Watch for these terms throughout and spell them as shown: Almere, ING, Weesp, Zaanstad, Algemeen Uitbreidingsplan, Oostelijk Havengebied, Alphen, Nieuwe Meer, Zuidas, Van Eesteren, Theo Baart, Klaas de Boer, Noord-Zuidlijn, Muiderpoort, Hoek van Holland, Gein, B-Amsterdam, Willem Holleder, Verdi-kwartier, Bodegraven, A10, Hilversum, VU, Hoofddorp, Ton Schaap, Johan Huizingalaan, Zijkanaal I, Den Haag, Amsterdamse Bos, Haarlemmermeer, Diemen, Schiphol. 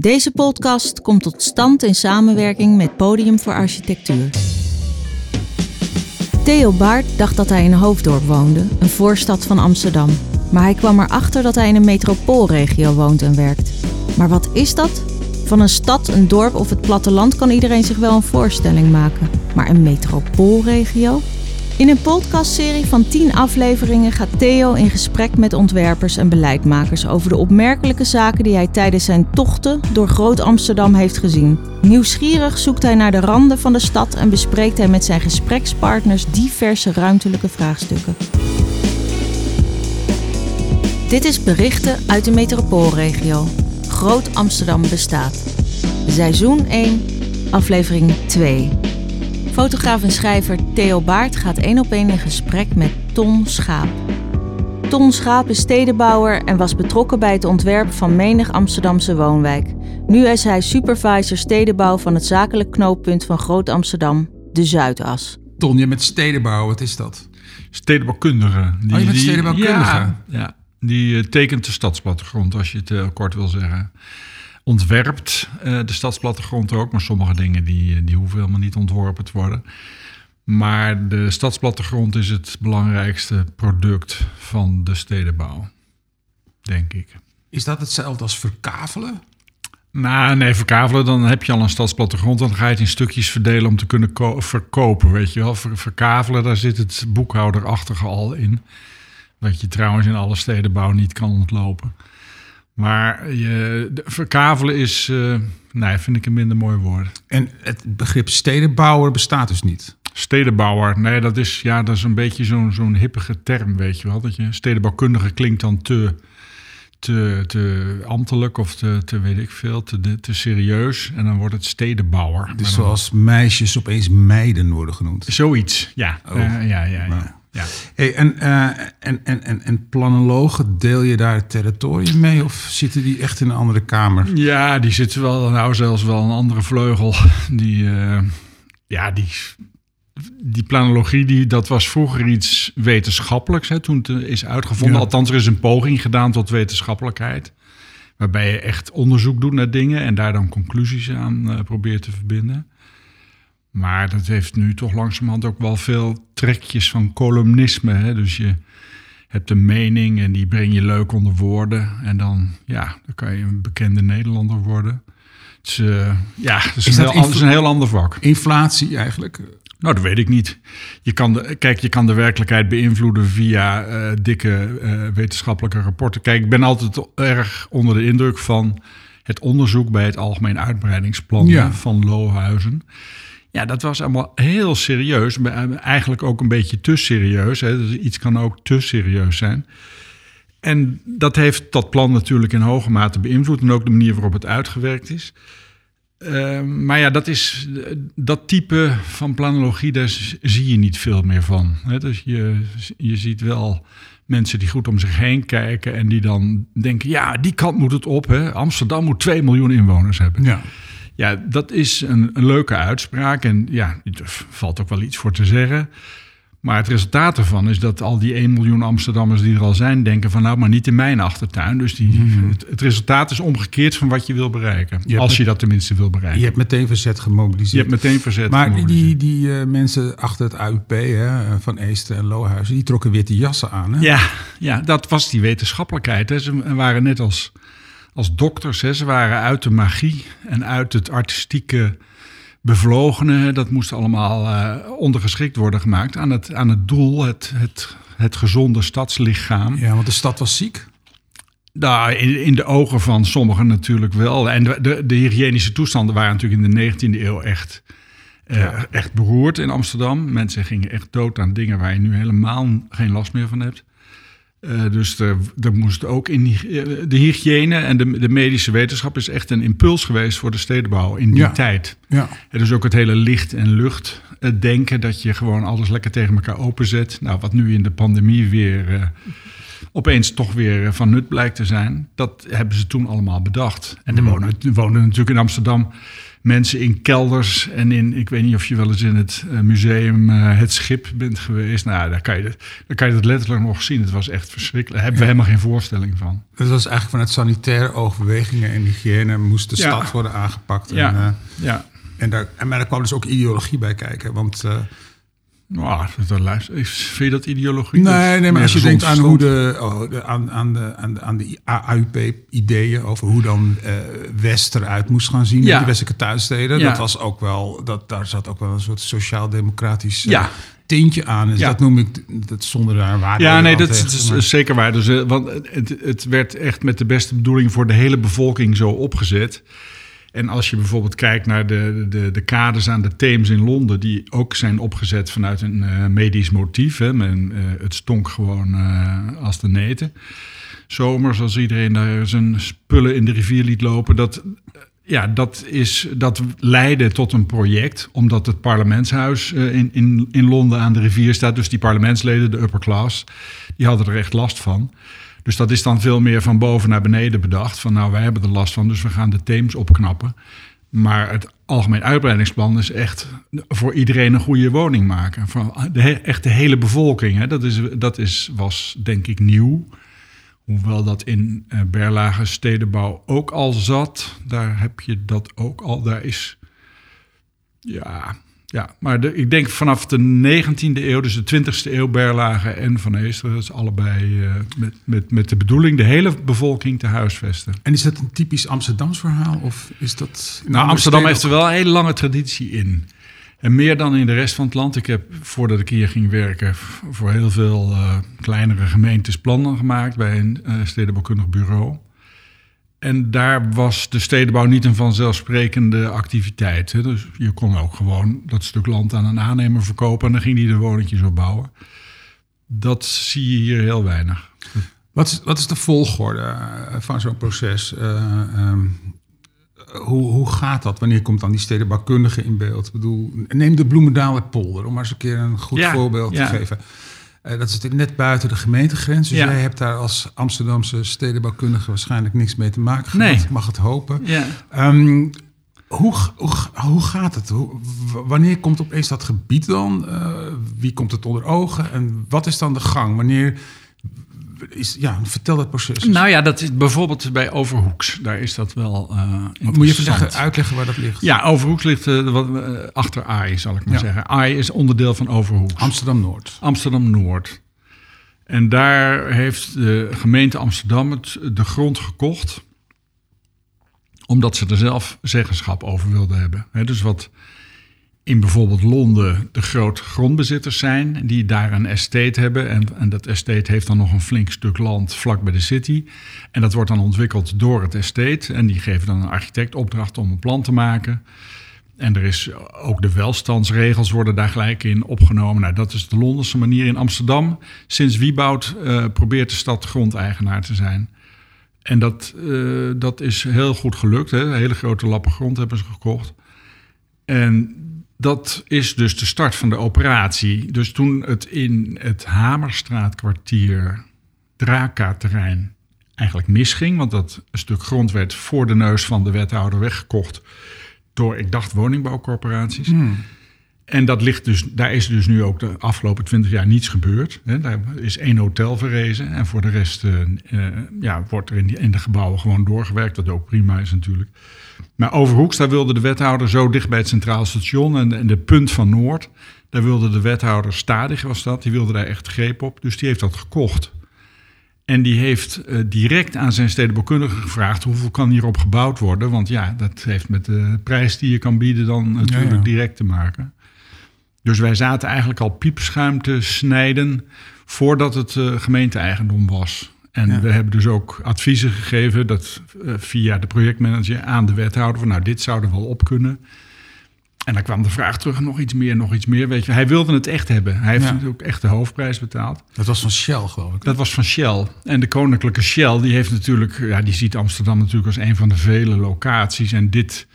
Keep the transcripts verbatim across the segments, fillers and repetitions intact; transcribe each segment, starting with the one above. Deze podcast komt tot stand in samenwerking met Podium voor Architectuur. Theo Baart dacht dat hij in Hoofddorp woonde, een voorstad van Amsterdam. Maar hij kwam erachter dat hij in een metropoolregio woont en werkt. Maar wat is dat? Van een stad, een dorp of het platteland kan iedereen zich wel een voorstelling maken. Maar een metropoolregio? In een podcastserie van tien afleveringen gaat Theo in gesprek met ontwerpers en beleidmakers over de opmerkelijke zaken die hij tijdens zijn tochten door Groot Amsterdam heeft gezien. Nieuwsgierig zoekt hij naar de randen van de stad en bespreekt hij met zijn gesprekspartners diverse ruimtelijke vraagstukken. Dit is Berichten uit de metropoolregio. Groot Amsterdam bestaat. Seizoen één, aflevering twee. Fotograaf en schrijver Theo Baart gaat één op één in gesprek met Ton Schaap. Ton Schaap is stedenbouwer en was betrokken bij het ontwerp van menig Amsterdamse woonwijk. Nu is hij supervisor stedenbouw van het zakelijk knooppunt van Groot Amsterdam, de Zuidas. Ton, je bent stedenbouw, wat is dat? Stedenbouwkundige. Die, oh, je bent stedenbouwkundige? Ja, ja. Die uh, tekent de stadsplattegrond, als je het uh, kort wil zeggen. Ontwerpt uh, de stadsplattegrond ook, maar sommige dingen die, die hoeven helemaal niet ontworpen te worden. Maar de stadsplattegrond is het belangrijkste product van de stedenbouw, denk ik. Is dat hetzelfde als verkavelen? Nou, nee, verkavelen, dan heb je al een stadsplattegrond. Dan ga je het in stukjes verdelen om te kunnen ko- verkopen, weet je wel. Ver- verkavelen, daar zit het boekhouderachtige al in. Wat je trouwens in alle stedenbouw niet kan ontlopen. Maar je, verkavelen is, uh, nee, vind ik een minder mooi woord. En het begrip stedenbouwer bestaat dus niet? Stedenbouwer, nee, dat is, ja, dat is een beetje zo'n, zo'n hippige term, weet je wel. Dat je, stedenbouwkundige klinkt dan te, te, te ambtelijk of te, te, weet ik veel, te, te serieus. En dan wordt het stedenbouwer. Dus zoals dan meisjes opeens meiden worden genoemd? Zoiets, ja. Oh. Uh, ja, ja, wow. ja. Ja. Hey, en, uh, en, en, en, en planologen, deel je daar het territorium mee of zitten die echt in een andere kamer? Ja, die zitten wel, nou zelfs wel een andere vleugel. Die, uh, ja, die, die planologie, die, dat was vroeger iets wetenschappelijks. Hè, toen het is uitgevonden, ja. Althans er is een poging gedaan tot wetenschappelijkheid. Waarbij je echt onderzoek doet naar dingen en daar dan conclusies aan uh, probeert te verbinden. Maar dat heeft nu toch langzamerhand ook wel veel trekjes van columnisme. Hè? Dus je hebt een mening en die breng je leuk onder woorden. En dan, ja, dan kan je een bekende Nederlander worden. Dus, uh, ja, dat is, is, een dat heel, infl- dat is een heel ander vak. Inflatie eigenlijk? Nou, dat weet ik niet. Je kan de, kijk, je kan de werkelijkheid beïnvloeden via uh, dikke uh, wetenschappelijke rapporten. Kijk, ik ben altijd erg onder de indruk van het onderzoek bij het Algemeen Uitbreidingsplan ja. van Lohuizen. Ja, dat was allemaal heel serieus. Eigenlijk ook een beetje te serieus. Hè. Dus iets kan ook te serieus zijn. En dat heeft dat plan natuurlijk in hoge mate beïnvloed. En ook de manier waarop het uitgewerkt is. Uh, maar ja, dat, is, dat type van planologie, daar zie je niet veel meer van. Hè. Dus je, je ziet wel mensen die goed om zich heen kijken. En die dan denken, ja, die kant moet het op. Hè. Amsterdam moet twee miljoen inwoners hebben. Ja. Ja, dat is een, een leuke uitspraak en ja, er valt ook wel iets voor te zeggen. Maar het resultaat ervan is dat al die één miljoen Amsterdammers die er al zijn denken van nou, maar niet in mijn achtertuin. Dus die, mm. het, het resultaat is omgekeerd van wat je wil bereiken. Je als je met, dat tenminste wil bereiken. Je hebt meteen verzet gemobiliseerd. Je hebt meteen verzet maar gemobiliseerd. die, die uh, mensen achter het A U P hè, van Eester en Lohuizen, die trokken witte jassen aan. Hè? Ja, ja, dat was die wetenschappelijkheid. Hè. Ze waren net als... Als dokters, hè, ze waren uit de magie en uit het artistieke bevlogene. Dat moest allemaal uh, ondergeschikt worden gemaakt aan het, aan het doel, het, het, het gezonde stadslichaam. Ja, want de stad was ziek? Nou, in, in de ogen van sommigen natuurlijk wel. En de, de, de hygiënische toestanden waren natuurlijk in de negentiende eeuw echt, uh, ja. echt beroerd in Amsterdam. Mensen gingen echt dood aan dingen waar je nu helemaal geen last meer van hebt. Uh, dus er, er moest ook in de hygiëne en de, de medische wetenschap is echt een impuls geweest voor de stedenbouw in die ja. tijd. Ja. En dus ook het hele licht en lucht uh, denken dat je gewoon alles lekker tegen elkaar openzet. Nou, wat nu in de pandemie weer uh, opeens toch weer uh, van nut blijkt te zijn, dat hebben ze toen allemaal bedacht. En er wonen, wonen natuurlijk in Amsterdam mensen in kelders en in... Ik weet niet of je wel eens in het museum uh, Het Schip bent geweest. Nou, daar kan, je dat, daar kan je dat letterlijk nog zien. Het was echt verschrikkelijk. Daar hebben we helemaal geen voorstelling van. Dus dat was eigenlijk vanuit sanitaire overwegingen en hygiëne... moest de ja. stad worden aangepakt. Ja. En, uh, ja. en daar, maar daar kwam dus ook ideologie bij kijken, want... Uh, Nou, dat vind je dat ideologie? Nee, nee maar als je denkt aan, hoe de, oh, de, aan, aan de aan de, aan de A U P-ideeën over hoe dan uh, West eruit moest gaan zien, ja. de Westelijke Tuinsteden, ja. dat was ook wel, dat, daar zat ook wel een soort sociaal-democratisch uh, ja. tintje aan. Dus ja. dat noem ik, dat zonder daar waarde. Ja, nee, dat tegen, is, is zeker waar. Dus, uh, want het, het werd echt met de beste bedoeling voor de hele bevolking zo opgezet. En als je bijvoorbeeld kijkt naar de, de, de kades aan de Theems in Londen... die ook zijn opgezet vanuit een uh, medisch motief. Hè. Men, uh, het stonk gewoon uh, als de neten. Zomers, als iedereen daar zijn spullen in de rivier liet lopen... dat, ja, dat, is, dat leidde tot een project, omdat het parlementshuis uh, in, in, in Londen aan de rivier staat. Dus die parlementsleden, de upper class, die hadden er echt last van... Dus dat is dan veel meer van boven naar beneden bedacht. Van nou, wij hebben er last van, dus we gaan de Theems opknappen. Maar het Algemeen Uitbreidingsplan is echt voor iedereen een goede woning maken. Van de he- echt de hele bevolking. Hè. Dat, is, dat is, was denk ik nieuw. Hoewel dat in uh, Berlage stedenbouw ook al zat. Daar heb je dat ook al. Daar is... Ja... Ja, maar de, ik denk vanaf de negentiende eeuw, dus de twintigste eeuw... Berlage en Van Eesteren, dat is allebei uh, met, met, met de bedoeling... de hele bevolking te huisvesten. En is dat een typisch Amsterdams verhaal? Of is dat nou, Amsterdam heeft er wel een hele lange traditie in. En meer dan in de rest van het land. Ik heb, voordat ik hier ging werken... voor heel veel uh, kleinere gemeentes plannen gemaakt... bij een uh, stedenbouwkundig bureau... En daar was de stedenbouw niet een vanzelfsprekende activiteit. Hè? Dus je kon ook gewoon dat stuk land aan een aannemer verkopen... en dan ging die de woningjes opbouwen. Dat zie je hier heel weinig. Wat is, wat is de volgorde van zo'n proces? Uh, um, hoe, hoe gaat dat? Wanneer komt dan die stedenbouwkundige in beeld? Ik bedoel, neem de Bloemendaler polder, om maar eens een keer een goed ja, voorbeeld ja. te geven... Uh, dat zit net buiten de gemeentegrens. Dus ja. jij hebt daar als Amsterdamse stedenbouwkundige waarschijnlijk niks mee te maken gehad. Nee. Ik mag het hopen. Ja. Um, hoe, hoe, hoe gaat het? Hoe, wanneer komt opeens dat gebied dan? Uh, wie komt het onder ogen? En wat is dan de gang? Wanneer is, ja, vertel dat proces. Nou ja, dat is bijvoorbeeld bij Overhoeks. Daar is dat wel uh, interessant. Moet je even leggen, uitleggen waar dat ligt? Ja, Overhoeks ligt uh, wat, uh, achter A I, zal ik maar ja. zeggen. A I is onderdeel van Overhoeks. Amsterdam-Noord. Amsterdam-Noord. En daar heeft de gemeente Amsterdam het, de grond gekocht... omdat ze er zelf zeggenschap over wilden hebben. He, dus wat... in bijvoorbeeld Londen de grote grondbezitters zijn... die daar een estate hebben. En, en dat estate heeft dan nog een flink stuk land vlak bij de city. En dat wordt dan ontwikkeld door het estate. En die geven dan een architect opdracht om een plan te maken. En er is ook de welstandsregels worden daar gelijk in opgenomen. Nou, dat is de Londense manier. In Amsterdam, sinds Wieboud, uh, probeert de stad grondeigenaar te zijn. En dat, uh, dat is heel goed gelukt. Hè? Hele grote lappen grond hebben ze gekocht. En... dat is dus de start van de operatie. Dus toen het in het Hamerstraatkwartier Draka-terrein eigenlijk misging... want dat stuk grond werd voor de neus van de wethouder weggekocht... door, ik dacht, woningbouwcorporaties. Mm. En dat ligt dus, daar is dus nu ook de afgelopen twintig jaar niets gebeurd. Hè? Daar is één hotel verrezen en voor de rest uh, uh, ja, wordt er in, die, in de gebouwen gewoon doorgewerkt... wat ook prima is natuurlijk... Maar Overhoeks, daar wilde de wethouder zo dicht bij het Centraal Station... en de, en de punt van Noord, daar wilde de wethouder Stadig was dat... die wilde daar echt greep op, dus die heeft dat gekocht. En die heeft uh, direct aan zijn stedenbouwkundige gevraagd... hoeveel kan hierop gebouwd worden? Want ja, dat heeft met de prijs die je kan bieden... dan natuurlijk ja, ja. direct te maken. Dus wij zaten eigenlijk al piepschuim te snijden... voordat het uh, gemeente-eigendom was... En ja. we hebben dus ook adviezen gegeven dat uh, via de projectmanager aan de wethouder... van nou, dit zou er wel op kunnen. En dan kwam de vraag terug, nog iets meer, nog iets meer. Weet je. Hij wilde het echt hebben. Hij heeft ja. ook echt de hoofdprijs betaald. Dat was van Shell, geloof ik. Dat was van Shell. En de koninklijke Shell, die heeft natuurlijk... ja, die ziet Amsterdam natuurlijk als een van de vele locaties. En dit...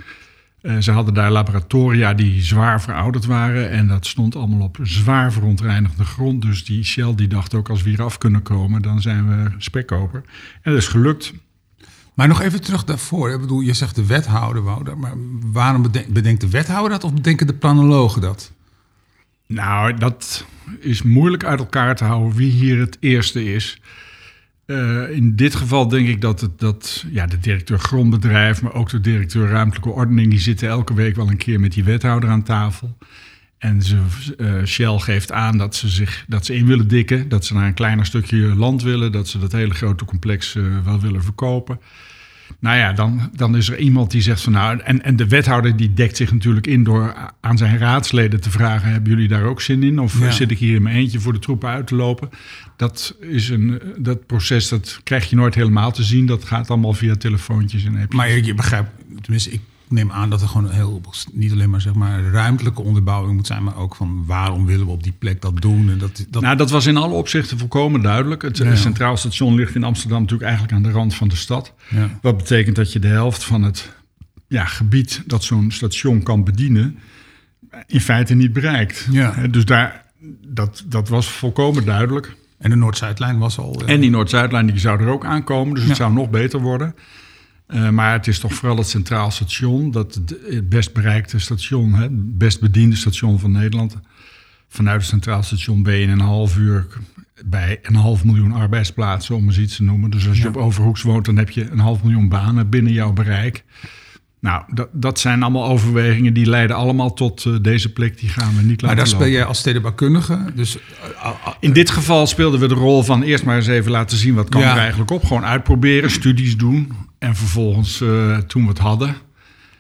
Uh, ze hadden daar laboratoria die zwaar verouderd waren... en dat stond allemaal op zwaar verontreinigde grond. Dus die Shell die dacht ook, als we hier af kunnen komen... dan zijn we spekkoper. En dat is gelukt. Maar nog even terug daarvoor. Ik bedoel, je zegt de wethouder, Wouter. Maar waarom bedenkt, bedenkt de wethouder dat of bedenken de planologen dat? Nou, dat is moeilijk uit elkaar te houden wie hier het eerste is. Uh, in dit geval denk ik dat, het, dat ja, de directeur grondbedrijf, maar ook de directeur ruimtelijke ordening, die zitten elke week wel een keer met die wethouder aan tafel. En ze, uh, Shell geeft aan dat ze, zich, dat ze in willen dikken, dat ze naar een kleiner stukje land willen, dat ze dat hele grote complex uh, wel willen verkopen. Nou ja, dan, dan is er iemand die zegt van nou... En, en de wethouder die dekt zich natuurlijk in door aan zijn raadsleden te vragen... hebben jullie daar ook zin in? Of ja. zit ik hier in mijn eentje voor de troepen uit te lopen? Dat is een dat proces, dat krijg je nooit helemaal te zien. Dat gaat allemaal via telefoontjes en appjes. Maar je, je begrijpt, tenminste ik neem aan dat er gewoon heel... niet alleen maar zeg maar ruimtelijke onderbouwing moet zijn... maar ook van waarom willen we op die plek dat doen? En dat, dat... Nou, dat was in alle opzichten volkomen duidelijk. Het ja. Centraal Station ligt in Amsterdam natuurlijk eigenlijk aan de rand van de stad. Ja. Wat betekent dat je de helft van het ja, gebied dat zo'n station kan bedienen... in feite niet bereikt. Ja. Dus daar, dat, dat was volkomen duidelijk. En de Noord-Zuidlijn was al... Eh... En die Noord-Zuidlijn die zou er ook aankomen, dus het ja. zou nog beter worden... Uh, maar het is toch vooral het Centraal Station, dat het best bereikte station, hè, het best bediende station van Nederland. Vanuit het Centraal Station ben je in een half uur bij een half miljoen arbeidsplaatsen, om eens iets te noemen. Dus als je ja. op Overhoeks woont, dan heb je een half miljoen banen binnen jouw bereik. Nou, dat, dat zijn allemaal overwegingen die leiden allemaal tot uh, deze plek. Die gaan we niet laten lopen. Maar daar speel jij als stedenbouwkundige. Dus, uh, uh, uh, In dit geval speelden we de rol van eerst maar eens even laten zien... wat kan ja. er eigenlijk op. Gewoon uitproberen, studies doen. En vervolgens, uh, toen we het hadden,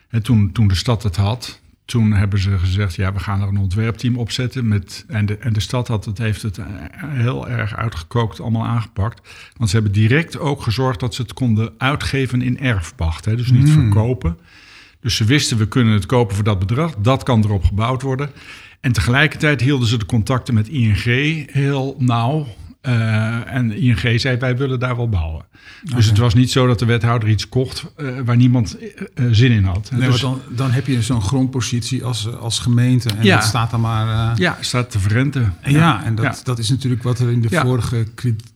hè, toen, toen de stad het had... toen hebben ze gezegd, ja, we gaan er een ontwerpteam opzetten. Met, en, de, en de stad had het, heeft het heel erg uitgekookt, allemaal aangepakt. Want ze hebben direct ook gezorgd dat ze het konden uitgeven in erfpacht. Hè, dus niet mm. verkopen. Dus ze wisten, we kunnen het kopen voor dat bedrag. Dat kan erop gebouwd worden. En tegelijkertijd hielden ze de contacten met I N G heel nauw. Uh, en I N G zei, wij willen daar wel bouwen. Okay. Dus het was niet zo dat de wethouder iets kocht uh, waar niemand uh, zin in had. Nee, dus, dan, dan heb je zo'n grondpositie als, als gemeente. En ja, dat staat dan maar... Uh, ja, staat te verrenten. En ja, ja, en dat, ja. dat is natuurlijk wat er in de ja. vorige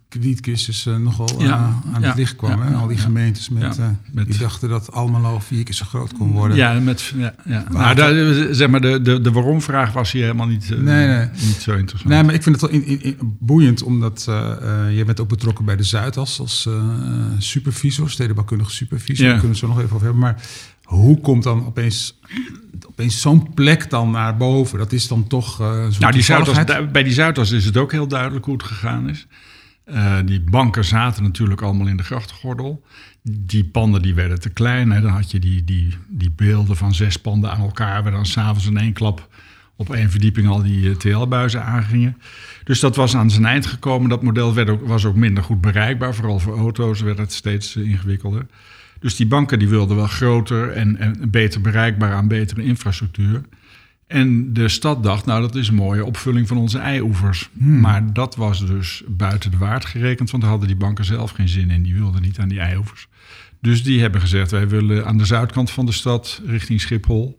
kredietcrisis uh, nogal uh, ja. aan ja. het licht kwam. Ja. Hè? Al die gemeentes met, ja. uh, met, die dachten dat Almelo vier keer zo groot kon worden. Ja, met, ja, ja. Maar daar, zeg maar, de, de, de waarom-vraag was hier helemaal niet, uh, nee, nee. niet zo interessant. Nee, maar ik vind het wel in, in, in, boeiend, omdat uh, uh, je bent ook betrokken bij de Zuidas als uh, supervisor, stedenbouwkundige supervisor. Ja. Daar kunnen we het zo nog even over hebben. Maar hoe komt dan opeens... opeens zo'n plek dan naar boven? Dat is dan toch uh, zo'n nou, die Zuidas, bij die Zuidas is het ook heel duidelijk hoe het gegaan is. Uh, die banken zaten natuurlijk allemaal in de grachtgordel. Die panden die werden te klein. Hè. Dan had je die, die, die beelden van zes panden aan elkaar... waar dan s'avonds in één klap op één verdieping al die uh, T L-buizen aangingen. Dus dat was aan zijn eind gekomen. Dat model werd ook, was ook minder goed bereikbaar. Vooral voor auto's werd het steeds uh, ingewikkelder. Dus die banken die wilden wel groter en, en beter bereikbaar aan betere infrastructuur. En de stad dacht, nou dat is een mooie opvulling van onze eioevers. Hmm. Maar dat was dus buiten de waard gerekend, want daar hadden die banken zelf geen zin in. Die wilden niet aan die eioevers. Dus die hebben gezegd, wij willen aan de zuidkant van de stad richting Schiphol.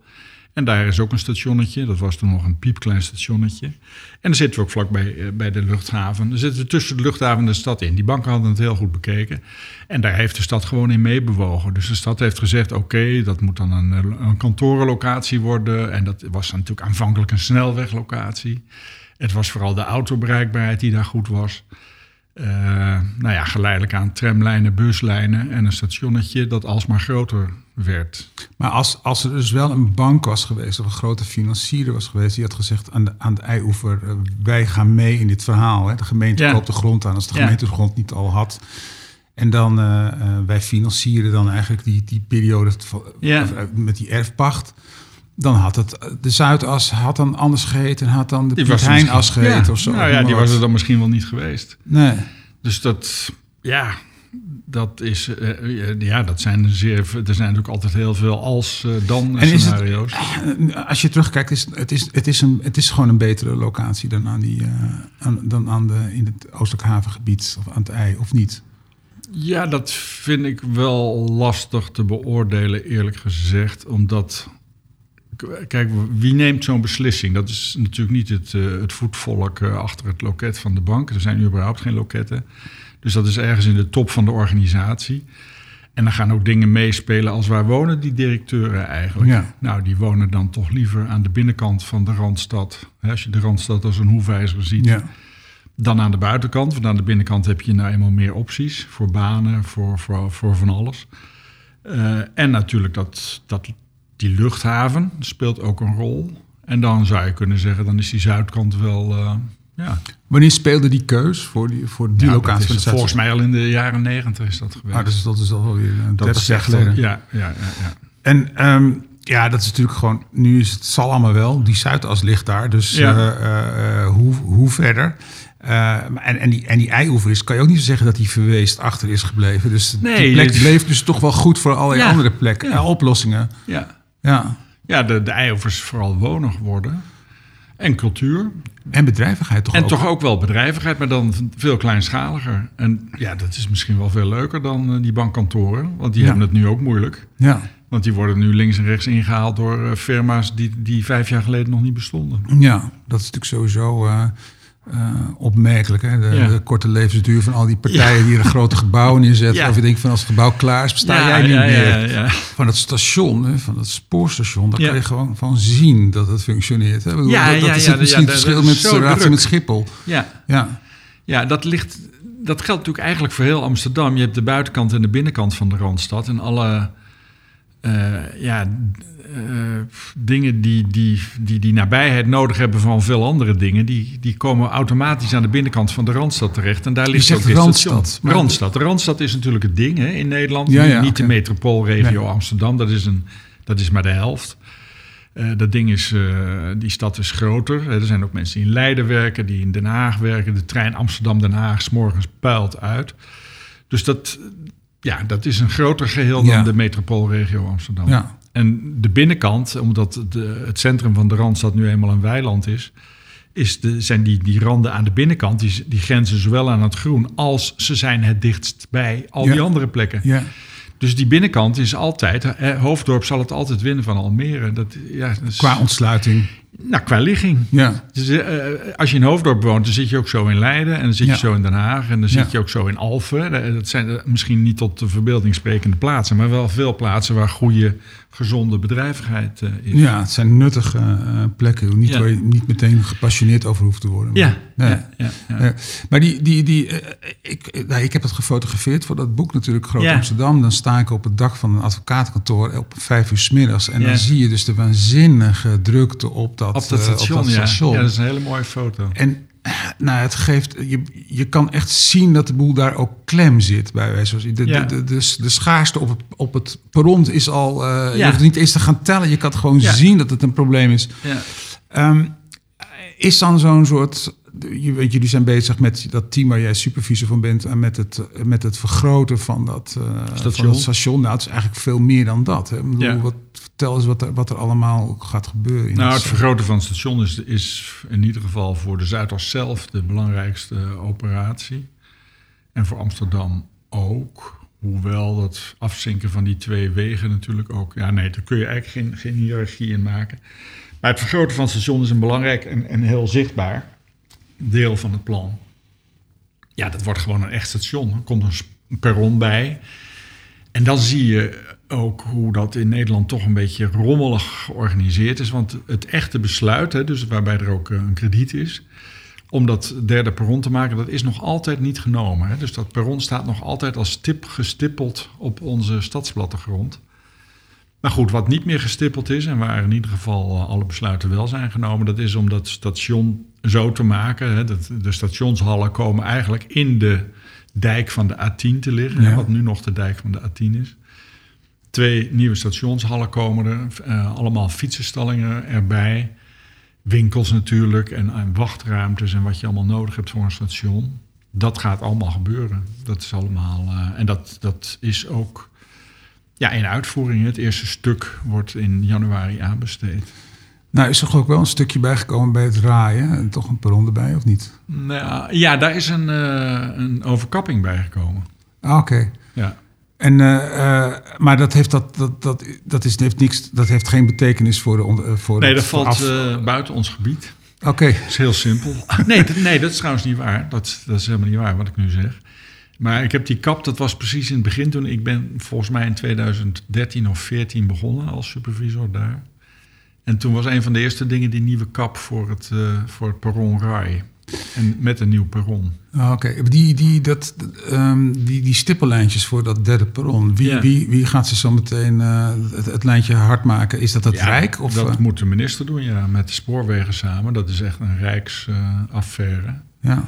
En daar is ook een stationnetje. Dat was toen nog een piepklein stationnetje. En dan zitten we ook vlakbij eh, bij de luchthaven. Dan zitten we tussen de luchthaven en de stad in. Die banken hadden het heel goed bekeken. En daar heeft de stad gewoon in meebewogen. Dus de stad heeft gezegd, oké, okay, dat moet dan een, een kantorenlocatie worden. En dat was natuurlijk aanvankelijk een snelweglocatie. Het was vooral de autobereikbaarheid die daar goed was. Uh, nou ja, geleidelijk aan tramlijnen, buslijnen en een stationnetje dat alsmaar groter werd. Maar als, als er dus wel een bank was geweest of een grote financier was geweest... die had gezegd aan de, aan de eioever, uh, wij gaan mee in dit verhaal. Hè? De gemeente ja. koopt de grond aan als de gemeente ja. de grond niet al had. En dan uh, uh, wij financieren dan eigenlijk die, die periode ja. met die erfpacht... Dan had het, de Zuidas had dan anders geheten, had dan de Piet Hein-as geheten ja, of zo. Nou ja, die was er dan misschien wel niet geweest. Nee. Dus dat, ja, dat is, uh, ja, dat zijn zeer, er zijn natuurlijk altijd heel veel als uh, dan en scenario's. Het, als je terugkijkt, is, het, is, het, is een, het is gewoon een betere locatie dan aan die, uh, aan, dan aan de, in het Oostelijk Havengebied of aan het IJ, of niet? Ja, dat vind ik wel lastig te beoordelen, eerlijk gezegd, omdat... Kijk, wie neemt zo'n beslissing? Dat is natuurlijk niet het, uh, het voetvolk uh, achter het loket van de bank. Er zijn überhaupt geen loketten. Dus dat is ergens in de top van de organisatie. En dan gaan ook dingen meespelen als waar wonen die directeuren eigenlijk. Ja. Nou, die wonen dan toch liever aan de binnenkant van de Randstad. Als je de Randstad als een hoefijzer ziet, ja. dan aan de buitenkant. Want aan de binnenkant heb je nou eenmaal meer opties voor banen, voor, voor, voor van alles. Uh, en natuurlijk dat, dat, die luchthaven speelt ook een rol. En dan zou je kunnen zeggen, dan is die zuidkant wel... Uh, ja. Wanneer speelde die keus voor die, voor die ja, locatie? Van de volgens mij al in de jaren negentig is dat geweest. Ah, dus dat is al weer een dertig jaar geleden. Ja, ja, ja, ja. En um, ja, dat is natuurlijk gewoon... Nu is het zal allemaal wel. Die Zuidas ligt daar, dus ja. uh, uh, hoe, hoe verder... Uh, en, en die, en die eioever is, kan je ook niet zo zeggen dat die verweest achter is gebleven. Dus nee, die plek dit... bleef dus toch wel goed voor allerlei ja, andere plekken, ja. uh, oplossingen. Ja, ja. ja de, de eioevers is vooral wonig worden. En cultuur. En bedrijvigheid toch en ook. En toch ook wel bedrijvigheid, maar dan veel kleinschaliger. En ja, dat is misschien wel veel leuker dan uh, die bankkantoren. Want die ja. hebben het nu ook moeilijk. Ja. Want die worden nu links en rechts ingehaald door uh, firma's die, die vijf jaar geleden nog niet bestonden. Ja, dat is natuurlijk sowieso... Uh, Uh, opmerkelijk, hè? De, ja. de korte levensduur van al die partijen ja. die er grote gebouwen in zetten. Ja. Of je denkt van als het gebouw klaar is, besta ja, jij niet ja, meer. Ja, ja, ja. Van dat station, hè? Van dat spoorstation, daar ja. kan je gewoon van zien dat het functioneert. Hè? Bedoel, ja, dat, dat ja, is het ja, misschien ja, het verschil met de relatie met Schiphol. Ja, ja. ja dat, ligt, dat geldt natuurlijk eigenlijk voor heel Amsterdam. Je hebt de buitenkant en de binnenkant van de Randstad. En alle... Uh, ja, Uh, dingen die, die, die die nabijheid nodig hebben van veel andere dingen... die, die komen automatisch aan de binnenkant van de Randstad terecht. En daar ligt ook dit Randstad. Station. Randstad. De Randstad is natuurlijk het ding hè, in Nederland. Ja, ja, niet okay. de metropoolregio nee. Amsterdam, dat is, een, dat is maar de helft. Uh, dat ding is, uh, die stad is groter. Uh, er zijn ook mensen die in Leiden werken, die in Den Haag werken. De trein Amsterdam-Den Haag 's morgens puilt uit. Dus dat, ja, dat is een groter geheel ja. dan de metropoolregio Amsterdam. Ja. En de binnenkant, omdat de, het centrum van de Randstad nu eenmaal een weiland is... is de, zijn die, die randen aan de binnenkant, die, die grenzen zowel aan het groen... als ze zijn het dichtst bij al ja. die andere plekken. Ja. Dus die binnenkant is altijd... Hè, Hoofddorp zal het altijd winnen van Almere. Dat, ja, dat is, qua ontsluiting? Nou, qua ligging. Ja. Dus, uh, als je in Hoofddorp woont, dan zit je ook zo in Leiden... en dan zit ja. je zo in Den Haag en dan ja. zit je ook zo in Alphen. Dat zijn misschien niet tot de verbeelding sprekende plaatsen... maar wel veel plaatsen waar goede, gezonde bedrijvigheid uh, is. Ja, het zijn nuttige uh, plekken. Niet ja. waar je niet meteen gepassioneerd over hoeft te worden. Maar, ja. Nee. Ja, ja, ja. Uh, maar die, die, die, uh, ik, nou, ik heb het gefotografeerd voor dat boek natuurlijk, Groot ja. Amsterdam. Dan sta ik op het dak van een advocatenkantoor op vijf uur 's middags. En ja. dan zie je dus de waanzinnige drukte op dat, op dat station. Uh, op dat station. Ja. ja, dat is een hele mooie foto. En nou, het geeft, je, je kan echt zien dat de boel daar ook klem zit. Bij wijze van, de, ja. de, de, de, de schaarste op het, op het perron is al... Uh, ja. Je hoeft niet eens te gaan tellen. Je kan gewoon ja. zien dat het een probleem is. Ja. Um, is dan zo'n soort... Jullie zijn bezig met dat team waar jij supervisor van bent... en met het, met het vergroten van dat, uh, station. Van dat station. Nou, het is eigenlijk veel meer dan dat. Hè? Ik bedoel, ja. wat, vertel eens wat er, wat er allemaal gaat gebeuren. In nou, het, het vergroten van het station is, is in ieder geval voor de Zuidas zelf... de belangrijkste uh, operatie. En voor Amsterdam ook. Hoewel dat afzinken van die twee wegen natuurlijk ook... Ja, nee, daar kun je eigenlijk geen, geen hiërarchie in maken. Maar het vergroten van het station is een belangrijk en, en heel zichtbaar... deel van het plan. Ja, dat wordt gewoon een echt station. Er komt een perron bij. En dan zie je ook hoe dat in Nederland toch een beetje rommelig georganiseerd is. Want het echte besluit, hè, dus waarbij er ook een krediet is... om dat derde perron te maken, dat is nog altijd niet genomen. Hè. Dus dat perron staat nog altijd als stip gestippeld op onze stadsplattegrond. Maar goed, wat niet meer gestippeld is... en waar in ieder geval alle besluiten wel zijn genomen... dat is om dat station zo te maken. Hè, dat de stationshallen komen eigenlijk in de dijk van de A tien te liggen. Ja. Hè, wat nu nog de dijk van de A tien is. Twee nieuwe stationshallen komen er. Uh, allemaal fietsenstallingen erbij. Winkels natuurlijk en, en wachtruimtes... en wat je allemaal nodig hebt voor een station. Dat gaat allemaal gebeuren. Dat is allemaal... Uh, en dat, dat is ook... Ja, in uitvoering. Het eerste stuk wordt in januari aanbesteed. Nou, is er toch ook wel een stukje bijgekomen bij het raaien? En toch een perron erbij, of niet? Nou, ja, daar is een, uh, een overkapping bijgekomen. Ah, oké. Okay. Ja. En, uh, uh, maar dat heeft, dat, dat, dat, dat is, heeft, niks, dat heeft geen betekenis voor de... Uh, voor nee, dat valt af... uh, buiten ons gebied. Oké. Okay. Dat is heel simpel. nee, dat, nee, dat is trouwens niet waar. Dat, dat is helemaal niet waar wat ik nu zeg. Maar ik heb die kap, dat was precies in het begin toen. Ik ben volgens mij in tweeduizend dertien of veertien begonnen als supervisor daar. En toen was een van de eerste dingen die nieuwe kap voor het, uh, voor het perron Rai. En met een nieuw perron. Oh, Oké, okay. die, die, dat, um, die, die stippellijntjes voor dat derde perron. Wie, ja. wie, wie gaat ze zo meteen uh, het, het lijntje hard maken? Is dat het ja, Rijk? Of, dat uh? moet de minister doen, ja. Met de spoorwegen samen. Dat is echt een Rijksaffaire. Uh, ja.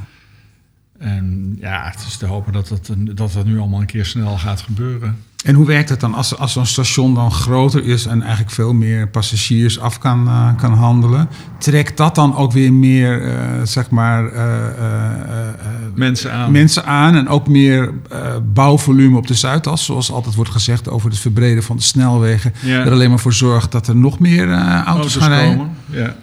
En ja, het is te hopen dat dat, dat dat nu allemaal een keer snel gaat gebeuren. En hoe werkt het dan als, als zo'n station dan groter is en eigenlijk veel meer passagiers af kan, uh, kan handelen? Trekt dat dan ook weer meer, uh, zeg maar... Uh, uh, uh, mensen aan. Mensen aan en ook meer uh, bouwvolume op de Zuidas, zoals altijd wordt gezegd over het verbreden van de snelwegen. Ja. Er alleen maar voor zorgt dat er nog meer uh, auto's gaan rijden. Komen, ja.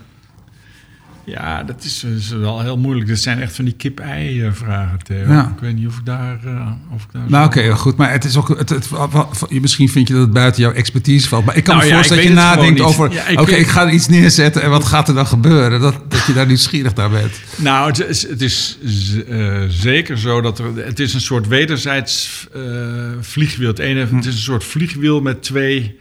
Ja, dat is, is wel heel moeilijk. Dat zijn echt van die kip-ei-vragen, Theo. Ja. Ik weet niet of ik daar... Uh, of ik daar nou, oké, okay, goed. Maar het is ook... Het, het, wat, wat, misschien vind je dat het buiten jouw expertise valt. Maar ik kan nou, me ja, voorstellen dat je nadenkt over... Ja, oké, okay, ik ga er iets neerzetten en wat gaat er dan gebeuren? Dat, dat je daar nieuwsgierig naar bent. Nou, het is, het is uh, zeker zo dat er... Het is een soort wederzijds uh, vliegwiel. Het, ene, hm. het is een soort vliegwiel met twee...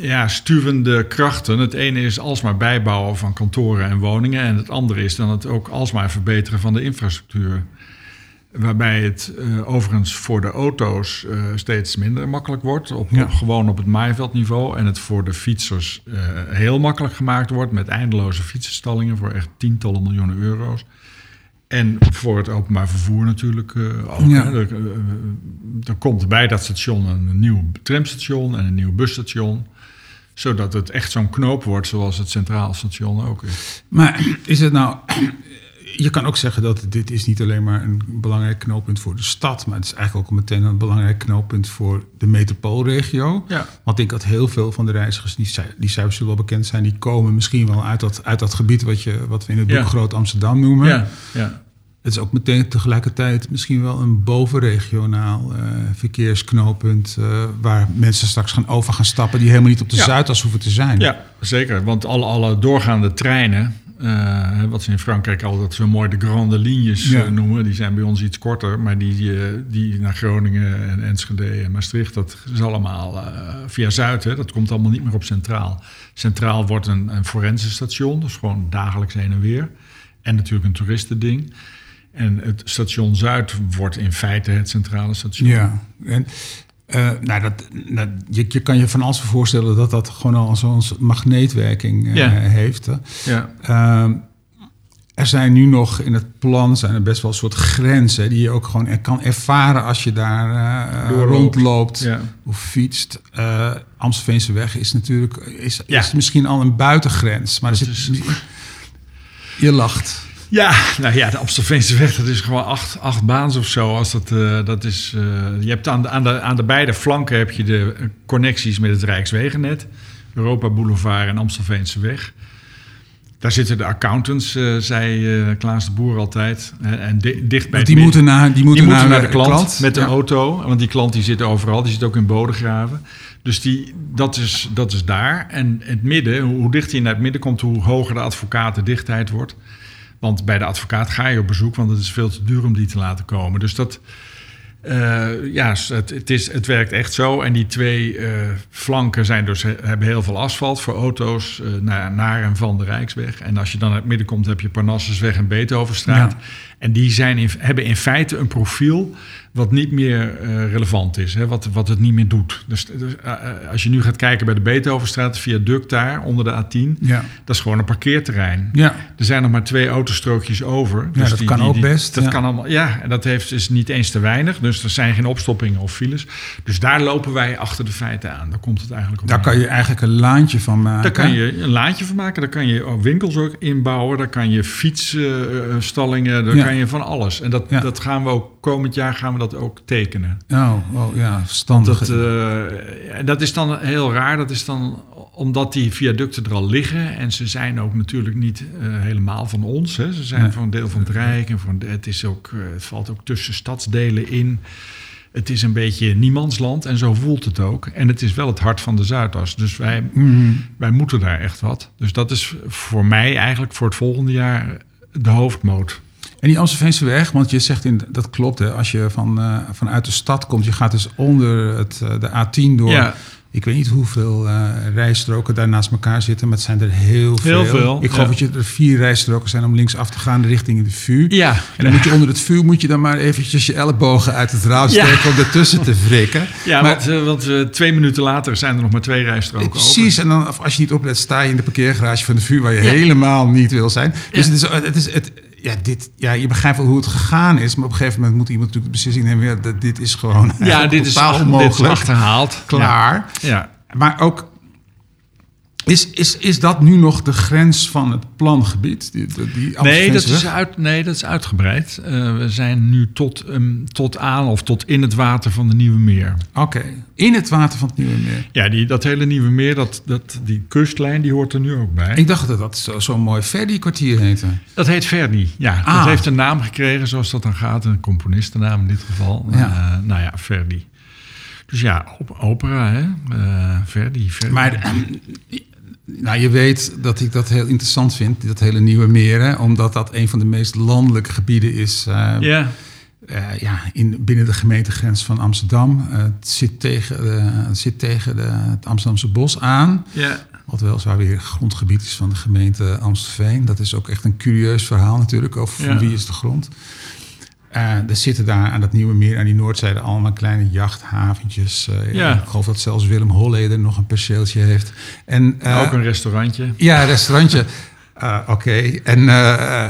Ja, stuwende krachten. Het ene is alsmaar bijbouwen van kantoren en woningen. En het andere is dan het ook alsmaar verbeteren van de infrastructuur. Waarbij het uh, overigens voor de auto's uh, steeds minder makkelijk wordt. Op, ja. Gewoon op het maaiveldniveau. En het voor de fietsers uh, heel makkelijk gemaakt wordt. Met eindeloze fietsenstallingen voor echt tientallen miljoenen euro's. En voor het openbaar vervoer natuurlijk uh, ook. Ja. Er, er komt bij dat station een nieuw tramstation en een nieuw busstation. Zodat het echt zo'n knoop wordt zoals het Centraal Station ook is. Maar is het nou... Je kan ook zeggen dat dit is niet alleen maar een belangrijk knooppunt voor de stad... maar het is eigenlijk ook meteen een belangrijk knooppunt voor de metropoolregio. Ja. Want ik denk dat heel veel van de reizigers, die, die cijfers zullen wel bekend zijn... die komen misschien wel uit dat, uit dat gebied wat, je, wat we in het boek ja. Groot Amsterdam noemen. Ja. Ja. Het is ook meteen tegelijkertijd misschien wel een bovenregionaal uh, verkeersknooppunt... Uh, waar mensen straks gaan over gaan stappen die helemaal niet op de ja. Zuidas hoeven te zijn. Ja, zeker. Want alle, alle doorgaande treinen... Uh, wat ze in Frankrijk altijd zo mooi de grande lignes ja. uh, noemen. Die zijn bij ons iets korter. Maar die, die, die naar Groningen en Enschede en Maastricht... dat is allemaal uh, via Zuid. Hè. Dat komt allemaal niet meer op Centraal. Centraal wordt een, een forensenstation. Dus gewoon dagelijks heen en weer. En natuurlijk een toeristending. En het station Zuid wordt in feite het centrale station. Ja, en... Uh, nou, dat, nou je, je kan je van alles voorstellen dat dat gewoon al zo'n magneetwerking uh, yeah. heeft. Hè? Yeah. Uh, er zijn nu nog in het plan zijn er best wel een soort grenzen... die je ook gewoon kan ervaren als je daar uh, rondloopt yeah. of fietst. Uh, Amstelveenseweg is natuurlijk is, yeah. is misschien al een buitengrens, maar er zit, is... je lacht. Ja, nou ja, de Amstelveenseweg, dat is gewoon acht, acht baans of zo. Als dat, uh, dat is, uh, je hebt aan de, aan, de, aan de beide flanken heb je de connecties met het Rijkswegennet. Europa Boulevard en Amstelveenseweg. Daar zitten de accountants, uh, zei uh, Klaas de Boer altijd. En, en di- dicht bij die, het moeten naar, die moeten die naar, naar de klant, klant. met de ja. auto. Want die klant die zit overal, die zit ook in Bodegraven. Dus die, dat, is, dat is daar. En het midden, hoe, hoe dichter je naar het midden komt... hoe hoger de advocatendichtheid wordt... Want bij de advocaat ga je op bezoek, want het is veel te duur om die te laten komen. Dus dat, uh, ja, het, het, is, het werkt echt zo. En die twee uh, flanken zijn dus, hebben heel veel asfalt voor auto's uh, naar, naar en van de Rijksweg. En als je dan naar het midden komt, heb je Parnassusweg en Beethovenstraat. Ja. En die zijn in, hebben in feite een profiel wat niet meer uh, relevant is, hè, wat, wat het niet meer doet. Dus, dus uh, als je nu gaat kijken bij de Beethovenstraat, viaduct daar onder de A tien, ja. dat is gewoon een parkeerterrein. Ja. Er zijn nog maar twee autostrookjes over. Dus ja, dat die, kan die, ook die, best. Dat ja. kan allemaal. Ja, en dat heeft, is niet eens te weinig. Dus er zijn geen opstoppingen of files. Dus daar lopen wij achter de feiten aan. Daar komt het eigenlijk op. Daar aan. Kan je eigenlijk een laantje van maken. Daar kan je een laantje van maken. Daar kan je winkels ook inbouwen. Daar kan je fietsstallingen. Uh, daar ja. kan je van alles. En dat, ja. dat gaan we ook komend jaar gaan we dat ook tekenen. Oh, oh ja, verstandig. Dat, uh, dat is dan heel raar. Dat is dan omdat die viaducten er al liggen. En ze zijn ook natuurlijk niet uh, helemaal van ons. Hè. Ze zijn nee. voor een deel van het Rijk. En voor een, het, is ook, het valt ook tussen stadsdelen in. Het is een beetje niemandsland. En zo voelt het ook. En het is wel het hart van de Zuidas. Dus wij, mm-hmm. wij moeten daar echt wat. Dus dat is voor mij eigenlijk voor het volgende jaar de hoofdmoot. En die Amstelveenseweg, want je zegt, in, dat klopt, hè, als je van, uh, vanuit de stad komt, je gaat dus onder het, uh, de A tien door. Ja. Ik weet niet hoeveel uh, rijstroken daar naast elkaar zitten, maar het zijn er heel veel. Heel veel ik geloof ja. dat er vier rijstroken zijn om links af te gaan richting de V U. Ja. En dan ja. moet je onder het V U moet je dan maar eventjes je ellebogen uit het raam steken ja. om ertussen te wrikken. Ja, maar, want, uh, want uh, twee minuten later zijn er nog maar twee rijstroken precies, open. Precies, en dan of als je niet oplet sta je in de parkeergarage van de V U waar je ja. helemaal niet wil zijn. Dus ja. het is... Het is het, Ja, dit, ja, je begrijpt wel hoe het gegaan is, maar op een gegeven moment moet iemand natuurlijk de beslissing nemen. Ja, dat, dit is gewoon ja, dit is onmogelijk. Dit is achterhaald. Klaar. Ja. Ja. Maar ook, is, is, is dat nu nog de grens van het plangebied? Die, die nee, dat is uit, nee, dat is uitgebreid. Uh, we zijn nu tot, um, tot aan of tot in het water van de Nieuwe Meer. Oké, okay. In het water van het Nieuwe Meer. Ja, die, dat hele Nieuwe Meer, dat, dat, die kustlijn, die hoort er nu ook bij. Ik dacht dat dat zo'n zo mooi Verdi-kwartier heette. Dat heet Verdi, ja. Ah. Dat heeft een naam gekregen, zoals dat dan gaat. Een componistennaam in dit geval. Ja. Uh, nou ja, Verdi. Dus ja, op, opera, hè. Uh, Verdi, Verdi. Maar... Uh, Nou, je weet dat ik dat heel interessant vind, dat hele Nieuwe Meer. Hè? Omdat dat een van de meest landelijke gebieden is. Uh, yeah. uh, ja, in, binnen de gemeentegrens van Amsterdam. Uh, het zit tegen, de, het, zit tegen de, het Amsterdamse bos aan. Yeah. Wat wel zwaar weer grondgebied is van de gemeente Amstelveen. Dat is ook echt een curieus verhaal natuurlijk over yeah. wie is de grond. Uh, er zitten daar aan dat Nieuwe Meer, aan die noordzijde, allemaal kleine jachthaventjes. Uh, ja. Ik geloof dat zelfs Willem Holleder nog een perceeltje heeft. En, uh, ook een restaurantje. Ja, een restaurantje. Uh, Oké. Okay. En uh,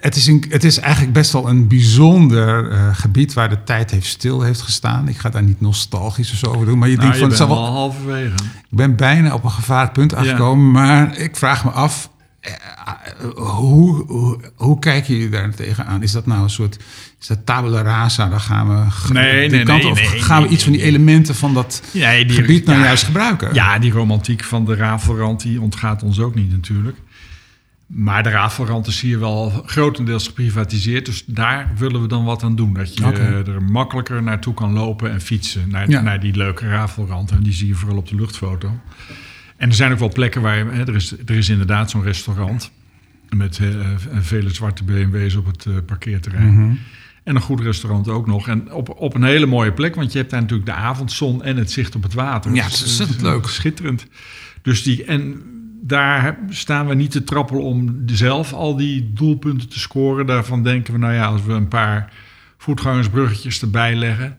het, is een, het is eigenlijk best wel een bijzonder uh, gebied waar de tijd heeft stil heeft gestaan. Ik ga daar niet nostalgisch of zo over doen. Maar je nou, denkt van, je bent wel halverwege. Ik ben bijna op een gevaarlijk punt aangekomen. Ja. Maar ik vraag me af. Hoe, hoe, hoe kijken jullie daar tegenaan? Is dat nou een soort is dat tabula rasa? Dan gaan we nee, nee, kant nee, of nee, gaan nee, we iets nee, van die elementen van dat nee, die, gebied nou ja, juist gebruiken? Ja, die romantiek van de rafelrand die ontgaat ons ook niet natuurlijk. Maar de rafelrand is hier wel grotendeels geprivatiseerd. Dus daar willen we dan wat aan doen. Dat je okay. er makkelijker naartoe kan lopen en fietsen. Naar, ja. naar die leuke rafelrand. En die zie je vooral op de luchtfoto. En er zijn ook wel plekken waar... Hè, er, is, er is inderdaad zo'n restaurant... met uh, vele zwarte B M W's op het uh, parkeerterrein. Mm-hmm. En een goed restaurant ook nog. En op, op een hele mooie plek... want je hebt daar natuurlijk de avondzon en het zicht op het water. Ja, dat is ontzettend leuk. Schitterend. Dus die... En daar staan we niet te trappelen om zelf al die doelpunten te scoren. Daarvan denken we, nou ja, als we een paar voetgangersbruggetjes erbij leggen...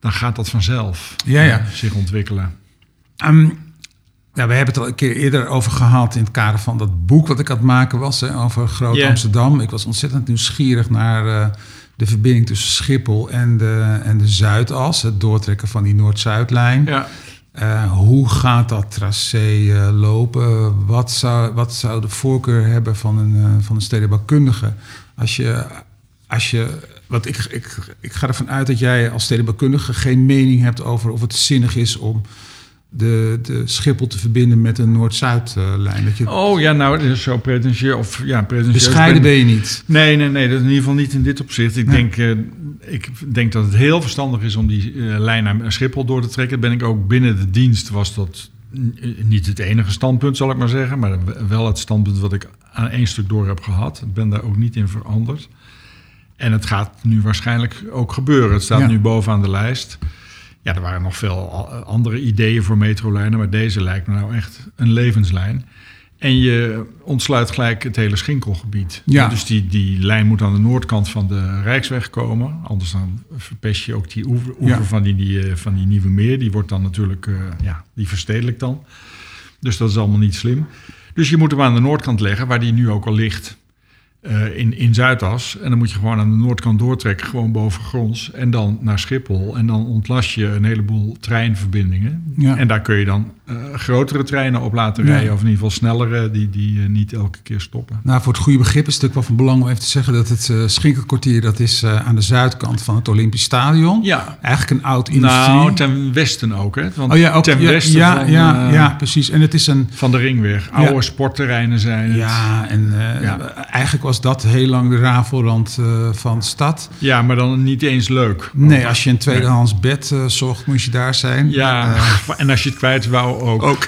dan gaat dat vanzelf ja, ja. Uh, zich ontwikkelen. Um, Nou, we hebben het al een keer eerder over gehad in het kader van dat boek wat ik aan het maken was, hè, over Groot yeah. Amsterdam. Ik was ontzettend nieuwsgierig naar uh, de verbinding tussen Schiphol en de, en de Zuidas. Het doortrekken van die Noord-Zuidlijn. Ja. Uh, hoe gaat dat tracé uh, lopen? Wat zou, wat zou de voorkeur hebben van een, uh, van een stedenbouwkundige? Als je... Als je want ik, ik, ik ga ervan uit dat jij als stedenbouwkundige geen mening hebt over of het zinnig is om... De, de Schiphol te verbinden met een Noord-Zuidlijn. Dat je oh ja, nou, zo pretentieus of ja, pretentieus. Bescheiden ben je niet. Nee, nee, nee, dat is in ieder geval niet in dit opzicht. Ik, nee. denk, uh, ik denk dat het heel verstandig is om die uh, lijn naar Schiphol door te trekken. Ben ik ook binnen de dienst was dat niet het enige standpunt, zal ik maar zeggen. Maar wel het standpunt wat ik aan één stuk door heb gehad. Ik ben daar ook niet in veranderd. En het gaat nu waarschijnlijk ook gebeuren. Het staat ja. nu bovenaan de lijst. Ja, er waren nog veel andere ideeën voor metrolijnen, maar deze lijkt me nou echt een levenslijn. En je ontsluit gelijk het hele Schinkelgebied. Ja. Dus die, die lijn moet aan de noordkant van de Rijksweg komen. Anders dan verpest je ook die oever, oever ja. van, die, die, van die Nieuwe Meer. Die wordt dan natuurlijk, uh, ja, die verstedelijkt dan. Dus dat is allemaal niet slim. Dus je moet hem aan de noordkant leggen, waar die nu ook al ligt. Uh, in, in Zuidas. En dan moet je gewoon aan de noordkant doortrekken, gewoon bovengronds. En dan naar Schiphol. En dan ontlast je een heleboel treinverbindingen. Ja. En daar kun je dan uh, grotere treinen op laten rijden. Ja. Of in ieder geval snellere, die, die uh, niet elke keer stoppen. Nou, voor het goede begrip is het natuurlijk wel van belang om even te zeggen... dat het uh, Schinkelkwartier, dat is uh, aan de zuidkant van het Olympisch Stadion. Ja. Eigenlijk een oud industrie. Nou, ten westen ook, hè? Want oh ja, ook, ten ja, westen ja, van... Ja, uh, ja, precies. En het is een... Van de Ringweg. Oude ja. sportterreinen zijn het. Ja, en uh, ja. eigenlijk... was dat heel lang de rafelrand uh, van de stad. Ja, maar dan niet eens leuk. Nee, als je een tweedehands ja. bed uh, zocht, moest je daar zijn. Ja, uh, en als je het kwijt wou ook. ook.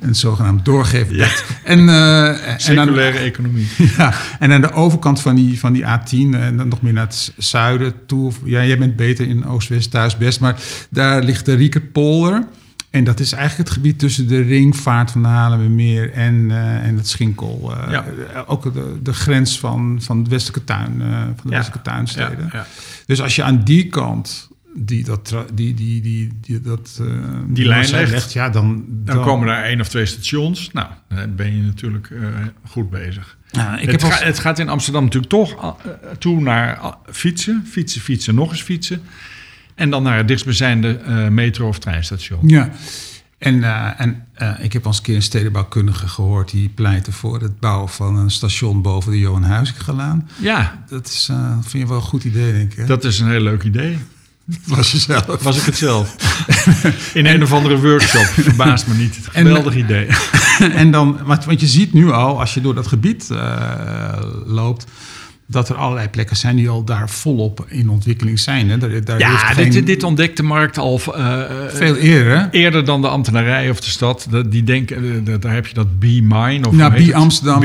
een zogenaamd doorgeefbed. Ja. En, uh, circulaire en aan, economie. Ja, en aan de overkant van die, van die A tien, en dan nog meer naar het zuiden toe. Ja, jij bent beter in Oost-West, Thuis-Best, maar daar ligt de Riekerpolder. En dat is eigenlijk het gebied tussen de ringvaart van de Haarlemmermeer en, uh, en het Schinkel. Uh, ja. Ook de, de grens van, van de Westelijke Tuin, uh, van de ja. Westelijke Tuinsteden. Ja, ja. Dus als je aan die kant die dat die die die, die dat uh, die lijn legt, legt, ja, dan, dan dan komen daar één of twee stations. Nou, dan ben je natuurlijk uh, goed bezig. Nou, ik het, heb ga, als... het gaat in Amsterdam natuurlijk toch toe naar fietsen, fietsen, fietsen, nog eens fietsen. En dan naar het dichtstbijzijnde uh, metro- of treinstation. Ja, en, uh, en uh, ik heb al eens een keer een stedenbouwkundige gehoord die pleitte voor het bouwen van een station boven de Johan Huizingalaan. Ja. Dat is, uh, vind je wel een goed idee, denk ik. Hè? Dat is een heel leuk idee. Was je zelf? Was ik het zelf. In en, een of andere workshop. Verbaast me niet. Geweldig en, idee. En dan, want je ziet nu al, als je door dat gebied uh, loopt, dat er allerlei plekken zijn die al daar volop in ontwikkeling zijn. Hè? Daar, daar ja, geen... dit, dit ontdekt de markt al uh, veel eerder. Eerder dan de ambtenarij of de stad. De, die denken, de, de, daar heb je dat B-Mine. Nou, B-Amsterdam,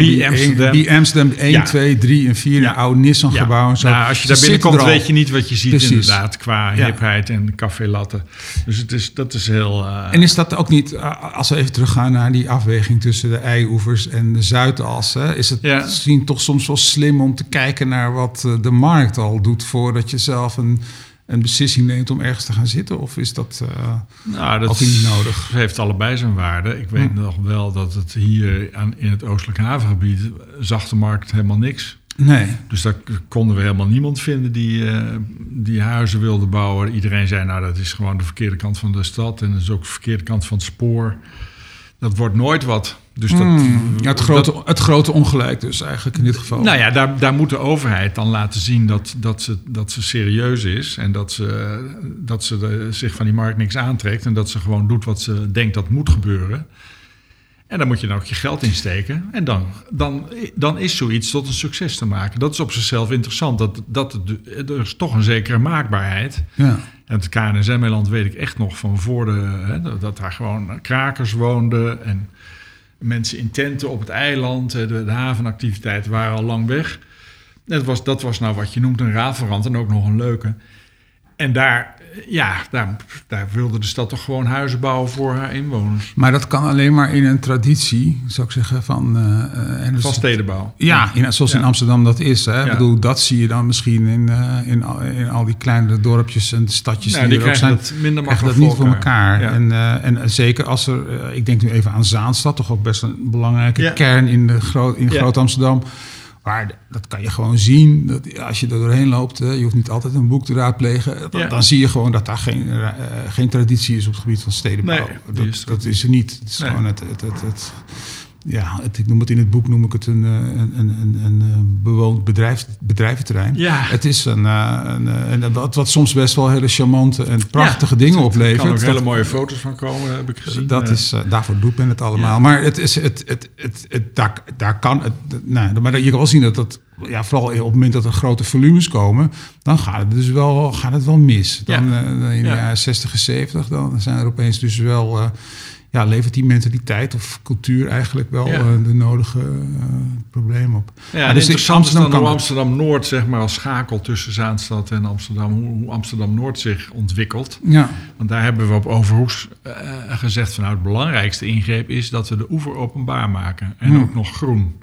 B-Amsterdam één, ja. twee, drie en vier. Ja. Een oude Nissan-gebouw. Ja. Nou, als je daar binnenkomt, weet je niet wat je ziet. Precies. Inderdaad, qua ja. hipheid en café latte. Dus het is, dat is heel... Uh... En is dat ook niet, als we even teruggaan naar die afweging tussen de Eioevers en de Zuidas, hè? Is het ja. misschien toch soms wel slim om te kijken naar wat de markt al doet voordat je zelf een, een beslissing neemt om ergens te gaan zitten? Of is dat uh, nou, dat altijd niet nodig? Het heeft allebei zijn waarde. Ik weet hm. nog wel dat het hier aan, in het Oostelijk Havengebied zag de markt helemaal niks. Nee. Dus daar konden we helemaal niemand vinden die, uh, die huizen wilde bouwen. Iedereen zei, nou, dat is gewoon de verkeerde kant van de stad en dat is ook de verkeerde kant van het spoor. Dat wordt nooit wat. Dus dat, mm, ja, het, grote, dat, het grote ongelijk dus eigenlijk in dit geval. Nou ja, daar, daar moet de overheid dan laten zien dat, dat, ze, dat ze serieus is. En dat ze, dat ze de, zich van die markt niks aantrekt. En dat ze gewoon doet wat ze denkt dat moet gebeuren. En daar moet je dan ook je geld in steken. En dan, dan, dan is zoiets tot een succes te maken. Dat is op zichzelf interessant. Dat, dat, er is toch een zekere maakbaarheid. Ja. En het K N S M-eiland weet ik echt nog van voor de... Hè, dat daar gewoon krakers woonden en mensen in tenten op het eiland. De, de havenactiviteiten waren al lang weg. Dat was, dat was nou wat je noemt een rafelrand en ook nog een leuke. En daar, ja, daar, daar wilde de stad toch gewoon huizen bouwen voor haar inwoners. Maar dat kan alleen maar in een traditie, zou ik zeggen, van... Uh, en dus van stedenbouw. Ja, in, zoals ja. in Amsterdam dat is. Hè? Ja. Ik bedoel, dat zie je dan misschien in, uh, in, al, in al die kleinere dorpjes en stadjes. Nou, die, die er ook zijn, dat minder makkelijk dat niet voor elkaar. Ja. En, uh, en zeker als er, uh, ik denk nu even aan Zaanstad, toch ook best een belangrijke ja. kern in, de Groot, in ja. Groot Amsterdam. Maar dat kan je gewoon zien. Dat als je er doorheen loopt, je hoeft niet altijd een boek te raadplegen. Dan, ja. dan zie je gewoon dat daar geen, uh, geen traditie is op het gebied van stedenbouw. Nee, dat, dat is er niet. Het is nee. gewoon het, het, het, het, ja, het, ik noem het in het boek noem ik het een, een, een, een bewoond bedrijf, bedrijventerrein. Ja. Het is een, een, een, een, wat soms best wel hele charmante en prachtige ja, dingen het, oplevert. Er kan ook dat, hele mooie foto's van komen, heb ik gezien. Dat ja. is, uh, daarvoor doet men het allemaal. Ja. Maar het is, het, het, het, het, daar, daar kan het. Nou, maar je kan wel zien dat dat, ja, vooral op het moment dat er grote volumes komen, dan gaat het dus wel, gaat het wel mis. Dan, ja. uh, in de ja. jaren zestig en zeventig, dan zijn er opeens dus wel... Uh, Ja, levert die mentaliteit of cultuur eigenlijk wel ja. uh, de nodige uh, problemen op. Ja, ah, dus interessant is dan Amsterdam-Noord, zeg maar, als schakel tussen Zaanstad en Amsterdam, hoe Amsterdam-Noord zich ontwikkelt. Ja. Want daar hebben we op Overhoeks uh, gezegd van, nou, het belangrijkste ingreep is dat we de oever openbaar maken en hmm. ook nog groen.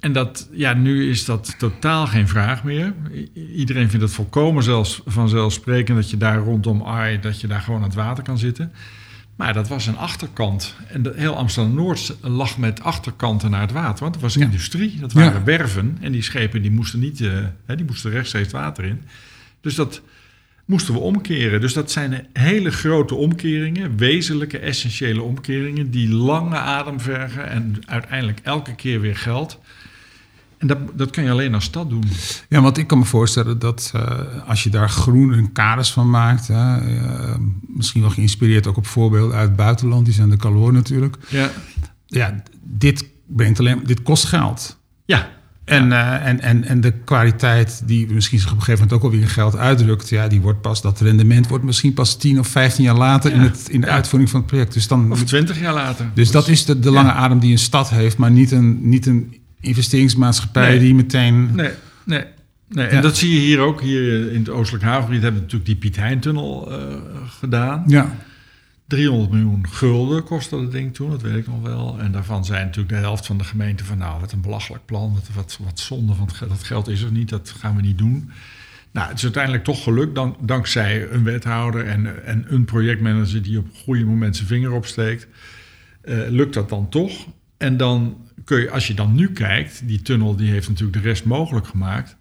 En dat, ja, nu is dat totaal geen vraag meer. I- iedereen vindt het volkomen zelfs vanzelfsprekend dat je daar rondom A I, dat je daar gewoon aan het water kan zitten. Maar dat was een achterkant. En de, heel Amsterdam-Noord lag met achterkanten naar het water. Want dat was ja. industrie. Dat waren ja. werven. En die schepen die moesten, niet, uh, die moesten rechtstreeks water in. Dus dat moesten we omkeren. Dus dat zijn hele grote omkeringen. Wezenlijke, essentiële omkeringen. Die lange adem vergen. En uiteindelijk elke keer weer geld. En dat, dat kun je alleen als stad doen. Ja, want ik kan me voorstellen dat uh, als je daar groen en kaders van maakt... Hè, uh, misschien wel geïnspireerd ook op voorbeelden uit het buitenland. Die zijn de Caloor natuurlijk. Ja, ja dit, brengt alleen, dit kost geld. Ja. En, ja. uh, en, en, en de kwaliteit die misschien zich op een gegeven moment ook alweer in geld uitdrukt, ja, die wordt pas, dat rendement wordt misschien pas tien of vijftien jaar later ja. in, het, in de ja. uitvoering van het project. Dus dan, of twintig jaar later. Dus dat is de, de lange ja. adem die een stad heeft, maar niet een, niet een investeringsmaatschappij nee. die meteen... Nee, nee. nee. En ja. dat zie je hier ook. Hier in het Oostelijk Havengebied hebben we natuurlijk die Piet Hein-tunnel uh, gedaan. Ja. driehonderd miljoen gulden kostte dat ding toen, dat weet ik nog wel. En daarvan zijn natuurlijk de helft van de gemeente van... nou, wat een belachelijk plan, wat, wat, wat zonde, want dat geld is er niet, dat gaan we niet doen. Nou, het is uiteindelijk toch gelukt, dan, dankzij een wethouder... En, en een projectmanager die op een goede moment zijn vinger opsteekt. Uh, lukt dat dan toch? En dan kun je, als je dan nu kijkt... die tunnel die heeft natuurlijk de rest mogelijk gemaakt...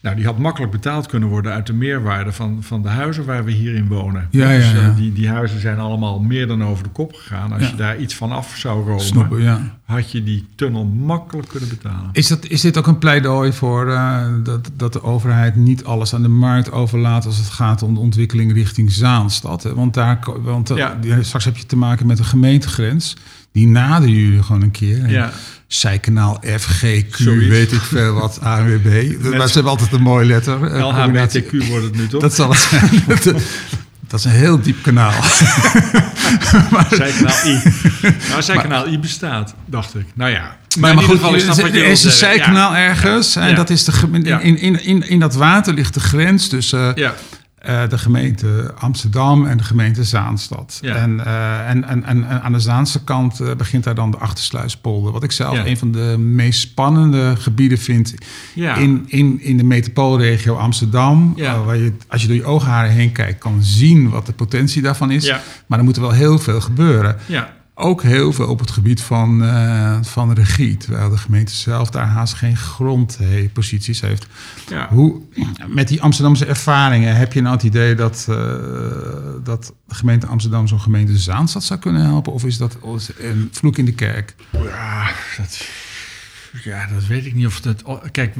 Nou, die had makkelijk betaald kunnen worden uit de meerwaarde van, van de huizen waar we hierin wonen. Ja, dus ja, ja. Die, die huizen zijn allemaal meer dan over de kop gegaan. Als ja. je daar iets van af zou romen, Snoppen, ja. had je die tunnel makkelijk kunnen betalen. Is, dat, is dit ook een pleidooi voor uh, dat, dat de overheid niet alles aan de markt overlaat... als het gaat om de ontwikkeling richting Zaanstad? Hè? Want, daar, want uh, ja. straks heb je te maken met een gemeentegrens... Die naderen jullie gewoon een keer. Ja. Zijkanaal F, G, Q, Sorry. weet ik veel wat, A N W B. Net. Maar ze hebben altijd een mooie letter. L H B T Q wordt het nu toch? Dat zal het zijn. Dat is een heel diep kanaal. maar, zijkanaal I. Nou, zijkanaal maar, I bestaat, dacht ik. Nou ja. Maar, maar in maar goed, ieder geval is dat er is een zijkanaal ja. ergens. Ja. En dat is de in, in, in, in dat water ligt de grens tussen... Ja. Uh, de gemeente Amsterdam en de gemeente Zaanstad. Ja. En, uh, en, en, en aan de Zaanse kant uh, begint daar dan de Achtersluispolder. Wat ik zelf ja. een van de meest spannende gebieden vind... Ja. In, in, in de metropoolregio Amsterdam. Ja. Uh, waar je, als je door je oogharen heen kijkt... kan zien wat de potentie daarvan is. Ja. Maar er moet er wel heel veel gebeuren. Ja. Ook heel veel op het gebied van, uh, van regie. Terwijl de gemeente zelf daar haast geen grondposities heeft. Ja. Hoe, met die Amsterdamse ervaringen... heb je nou het idee dat, uh, dat de gemeente Amsterdam... zo'n gemeente Zaanstad zou kunnen helpen? Of is dat een vloek in de kerk? Ja, dat, ja, dat weet ik niet. Of dat, kijk,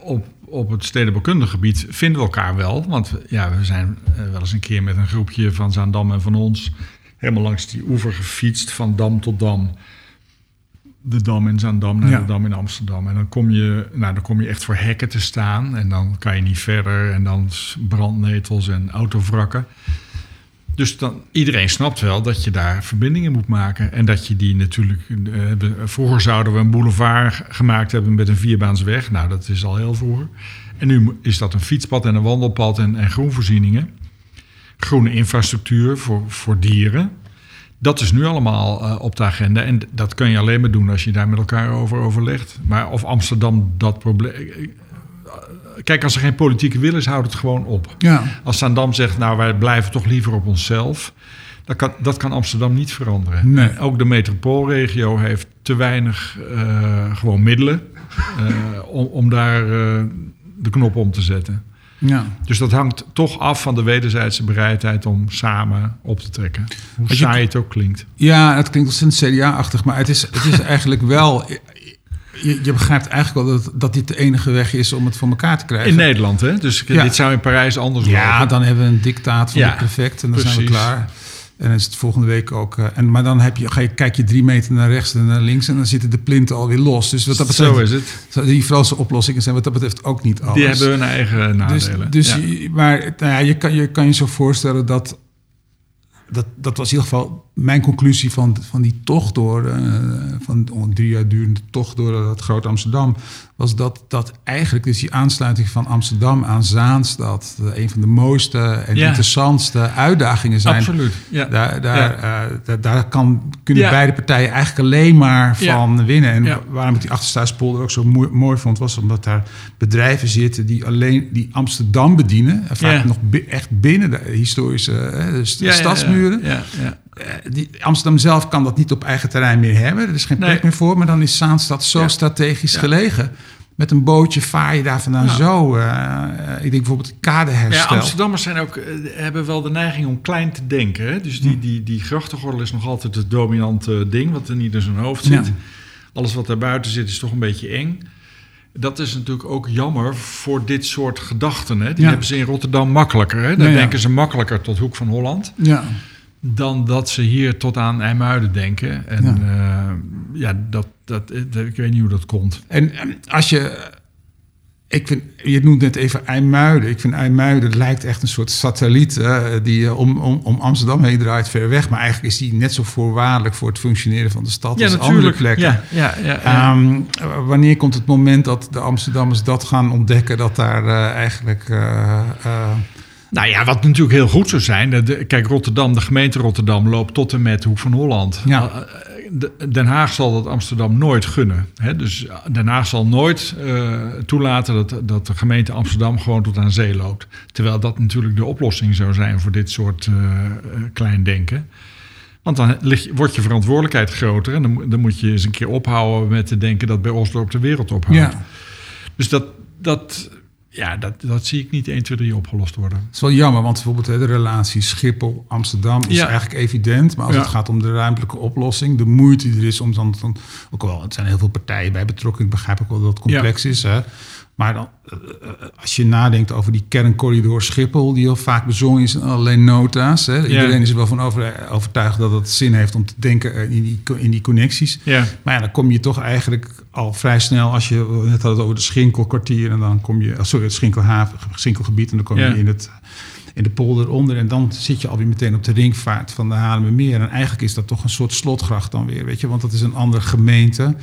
op, op het stedenbouwkundig gebied vinden we elkaar wel. Want ja, we zijn wel eens een keer met een groepje van Zaandam en van ons... helemaal langs die oever gefietst, van dam tot dam. De dam in Zaandam naar ja. de dam in Amsterdam. En dan kom je, nou, dan kom je echt voor hekken te staan. En dan kan je niet verder. En dan brandnetels en autovrakken. Dus dan, iedereen snapt wel dat je daar verbindingen moet maken. En dat je die natuurlijk... Eh, vroeger zouden we een boulevard gemaakt hebben met een vierbaansweg. Nou, dat is al heel vroeger. En nu is dat een fietspad en een wandelpad en, en groenvoorzieningen. Groene infrastructuur voor, voor dieren. Dat is nu allemaal uh, op de agenda. En dat kun je alleen maar doen als je daar met elkaar over overlegt. Maar of Amsterdam dat probleem... Kijk, als er geen politieke wil is, houdt het gewoon op. Ja. Als Zaandam zegt, nou, wij blijven toch liever op onszelf. Dat kan, dat kan Amsterdam niet veranderen. Nee. Ook de metropoolregio heeft te weinig uh, gewoon middelen... Uh, om, om daar uh, de knop om te zetten. Ja. Dus dat hangt toch af van de wederzijdse bereidheid om samen op te trekken. Hoe saai het ook klinkt. Ja, het klinkt als een C D A-achtig, maar het is, het is eigenlijk wel... Je, je begrijpt eigenlijk wel dat, dat dit de enige weg is om het voor elkaar te krijgen. In Nederland, hè? Dus ja. dit zou in Parijs anders worden. Ja, dan hebben we een dictaat van ja, de prefect en dan precies. zijn we klaar. En is het volgende week ook... Uh, en, maar dan heb je, ga je, kijk je drie meter naar rechts en naar links... en dan zitten de plinten alweer los. Dus wat dat betreft, zo is het. Die Franse oplossingen zijn wat dat betreft ook niet alles. Die hebben hun eigen nadelen. Dus, dus ja. je, maar nou ja, je, kan, je kan je zo voorstellen dat, dat... Dat was in ieder geval mijn conclusie van, van die tocht door... Uh, van oh, drie jaar durende tocht door dat Groot Amsterdam... was dat, dat eigenlijk dus die aansluiting van Amsterdam aan Zaanstad... een van de mooiste en ja. interessantste uitdagingen zijn. Absoluut, ja. Daar, daar, ja. Uh, daar, daar kan, kunnen ja. beide partijen eigenlijk alleen maar van ja. winnen. En ja. waarom ik die Achtersluispolder ook zo mooi, mooi vond... was omdat daar bedrijven zitten die alleen die Amsterdam bedienen... vaak ja. nog bi- echt binnen de historische uh, de st- ja, stadsmuren... Ja, ja, ja, ja. Die, Amsterdam zelf kan dat niet op eigen terrein meer hebben. Er is geen plek nee. meer voor. Maar dan is Zaanstad zo ja. strategisch ja. gelegen. Met een bootje vaar je daar vandaan ja. zo. Uh, ik denk bijvoorbeeld kadeherstel. Ja, Amsterdammers zijn ook, hebben wel de neiging om klein te denken. Hè? Dus die, die, die grachtengordel is nog altijd het dominante ding... wat er niet in zijn hoofd zit. Ja. Alles wat daarbuiten zit is toch een beetje eng. Dat is natuurlijk ook jammer voor dit soort gedachten. Hè? Die ja. hebben ze in Rotterdam makkelijker. Hè? Daar ja, ja. denken ze makkelijker tot Hoek van Holland. Ja. dan dat ze hier tot aan IJmuiden denken. En ja, uh, ja dat, dat, ik weet niet hoe dat komt. En, en als je... Ik vind, je noemt net even IJmuiden. Ik vind IJmuiden lijkt echt een soort satelliet uh, die om, om, om Amsterdam heen draait, ver weg. Maar eigenlijk is die net zo voorwaardelijk voor het functioneren van de stad ja, als natuurlijk. andere plekken. Ja, ja, ja, ja. Um, wanneer komt het moment dat de Amsterdammers dat gaan ontdekken, dat daar uh, eigenlijk... Uh, uh, Nou ja, wat natuurlijk heel goed zou zijn... De, kijk, Rotterdam, de gemeente Rotterdam loopt tot en met de Hoek van Holland. Ja. De, Den Haag zal dat Amsterdam nooit gunnen. Hè? Dus Den Haag zal nooit uh, toelaten dat, dat de gemeente Amsterdam gewoon tot aan zee loopt. Terwijl dat natuurlijk de oplossing zou zijn voor dit soort uh, kleindenken. Want dan lig, wordt je verantwoordelijkheid groter... en dan, dan moet je eens een keer ophouden met te denken dat bij Oostdorp de wereld ophoudt. Ja. Dus dat... dat Ja, dat, dat zie ik niet één, twee, drie opgelost worden. Het is wel jammer, want bijvoorbeeld de relatie Schiphol-Amsterdam is ja. eigenlijk evident. Maar als ja. het gaat om de ruimtelijke oplossing, de moeite die er is om dan... dan ook wel, het zijn heel veel partijen bij betrokken. Ik begrijp ook wel dat het complex ja. is. Hè? Maar dan, als je nadenkt over die kerncorridor Schiphol... die heel vaak bezongen is in allerlei nota's. Hè? Iedereen ja. is er wel van over, overtuigd dat het zin heeft om te denken in die, in die connecties. Ja. Maar ja, dan kom je toch eigenlijk al vrij snel... als je net had het over de Schinkelkwartier... en dan kom je, sorry, het Schinkelhaven, Schinkelgebied... en dan kom je ja. in, het, in de polder onder... en dan zit je alweer meteen op de ringvaart van de Haarlemmermeer. En eigenlijk is dat toch een soort slotgracht dan weer, weet je? Want dat is een andere gemeente...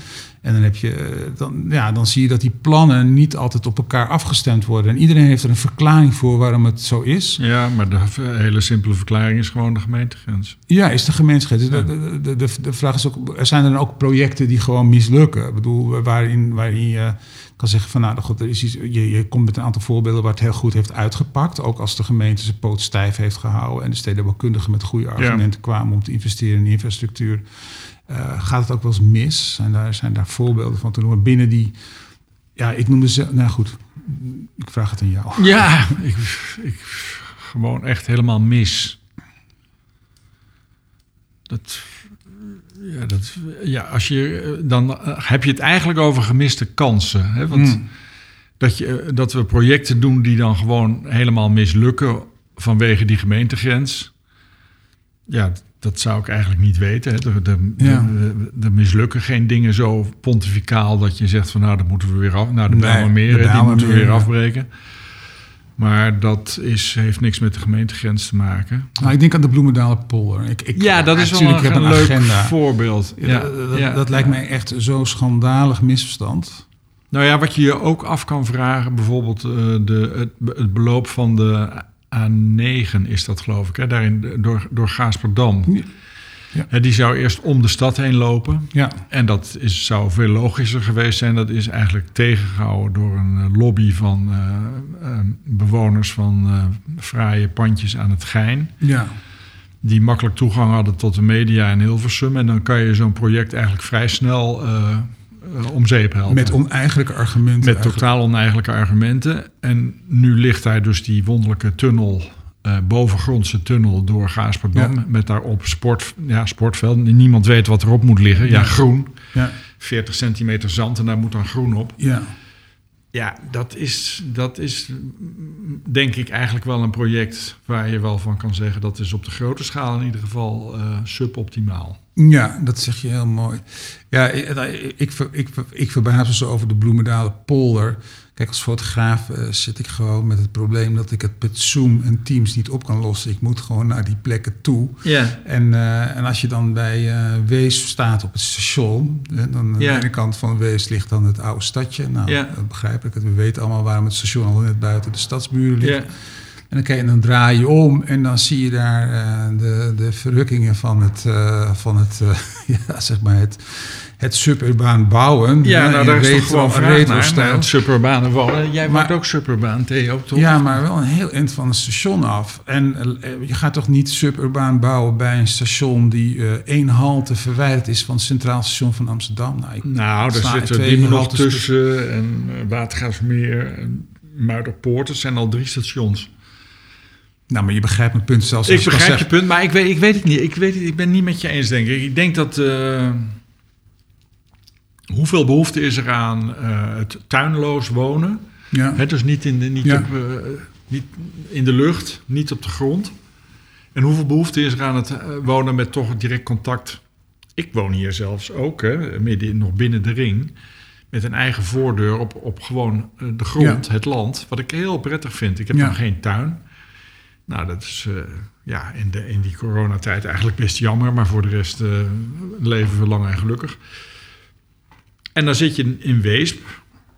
En dan, heb je, dan, ja, dan zie je dat die plannen niet altijd op elkaar afgestemd worden. En iedereen heeft er een verklaring voor waarom het zo is. Ja, maar de hele simpele verklaring is gewoon de gemeentegrens. Ja, is de gemeentegrens. Ja. De, de, de, de vraag is ook, er zijn er dan ook projecten die gewoon mislukken? Ik bedoel, waarin, waarin je kan zeggen van, nou god, er is iets, je, je komt met een aantal voorbeelden waar het heel goed heeft uitgepakt. Ook als de gemeente zijn poot stijf heeft gehouden en de stedenbouwkundigen met goede argumenten ja. kwamen om te investeren in infrastructuur. Uh, gaat het ook wel eens mis? En daar zijn daar voorbeelden van te noemen. Binnen die... Ja, ik noemde ze... Nou goed, ik vraag het aan jou. Ja, ik, ik, gewoon echt helemaal mis. Dat, ja, dat, ja, als je... Dan heb je het eigenlijk over gemiste kansen. Hè? Want mm. dat, je, dat we projecten doen die dan gewoon helemaal mislukken... vanwege die gemeentegrens. Ja... Dat zou ik eigenlijk niet weten. Hè. De, de, ja. de, de mislukken geen dingen zo pontificaal dat je zegt van nou, dat moeten we weer af. Nou, de nee, Bijlmermeer, die moeten we weer afbreken. Maar dat is, heeft niks met de gemeentegrens te maken. Nou, ik denk aan de Bloemendalenpolder. Ik, ik, ja, dat is wel een, een, een leuk agenda. voorbeeld. Ja, ja, dat dat, ja, dat ja. lijkt mij echt zo'n schandalig misverstand. Nou ja, wat je je ook af kan vragen, bijvoorbeeld uh, de, het, het beloop van de... A negen is dat, geloof ik, hè? Daarin door, door Gaasperdam. Ja. Ja. Hè, die zou eerst om de stad heen lopen. Ja. En dat is, zou veel logischer geweest zijn. Dat is eigenlijk tegengehouden door een lobby van uh, uh, bewoners van uh, fraaie pandjes aan het Gein. Ja. Die makkelijk toegang hadden tot de media in Hilversum. En dan kan je zo'n project eigenlijk vrij snel... Uh, om zeep helpen. Met oneigenlijke argumenten. Met eigenlijk. totaal oneigenlijke argumenten. En nu ligt daar dus die wonderlijke tunnel... Uh, bovengrondse tunnel door Gaasperdam... Ja. met daarop sport, ja, sportveld. Niemand weet wat erop moet liggen. Ja, ja. groen. Ja. veertig centimeter zand en daar moet dan groen op. Ja, ja dat, is, dat is denk ik eigenlijk wel een project... waar je wel van kan zeggen... dat is op de grote schaal in ieder geval uh, suboptimaal. Ja, dat zeg je heel mooi. Ja, ik, ik, ik, ik verbaas me zo over de Bloemendalenpolder. Kijk, als fotograaf uh, zit ik gewoon met het probleem... dat ik het met Zoom en Teams niet op kan lossen. Ik moet gewoon naar die plekken toe. Yeah. En, uh, en als je dan bij uh, Weesp staat op het station... Hè, dan yeah. aan de ene kant van Weesp ligt dan het oude stadje. Nou, yeah. dat begrijp ik. We weten allemaal waarom het station al net buiten de stadsmuren ligt... Yeah. En dan, je, dan draai je om en dan zie je daar uh, de, de verrukkingen van het, uh, van het, uh, ja, zeg maar het, het suburbaan bouwen. Ja, nou, daar is toch gewoon vraag naar, naar het suburbane wonen. Jij maakt ook suburbaan, Theo, toch? Ja, maar wel een heel eind van het station af. En uh, je gaat toch niet suburbaan bouwen bij een station... die uh, één halte verwijderd is van het Centraal Station van Amsterdam? Nou, ik, nou daar zitten die nog tussen en uh, Watergraafsmeer en Muiderpoort. Dat zijn al drie stations. Nou, maar je begrijpt mijn punt zelfs. Ik begrijp je zegt. punt, maar ik weet, ik weet het niet. Ik, weet het, ik ben niet met je eens, denk ik. Ik denk dat... Uh, hoeveel behoefte is er aan uh, het tuinloos wonen? Ja. He, dus niet, in de, niet, ja. op, uh, niet in de lucht, niet op de grond. En hoeveel behoefte is er aan het wonen met toch direct contact? Ik woon hier zelfs ook, hè, midden, nog binnen de ring, met een eigen voordeur op, op gewoon de grond, ja. Het land, wat ik heel prettig vind. Ik heb ja. dan geen tuin. Nou, dat is uh, ja, in, de, in die coronatijd eigenlijk best jammer, maar voor de rest uh, leven we lang en gelukkig. En dan zit je in Weesp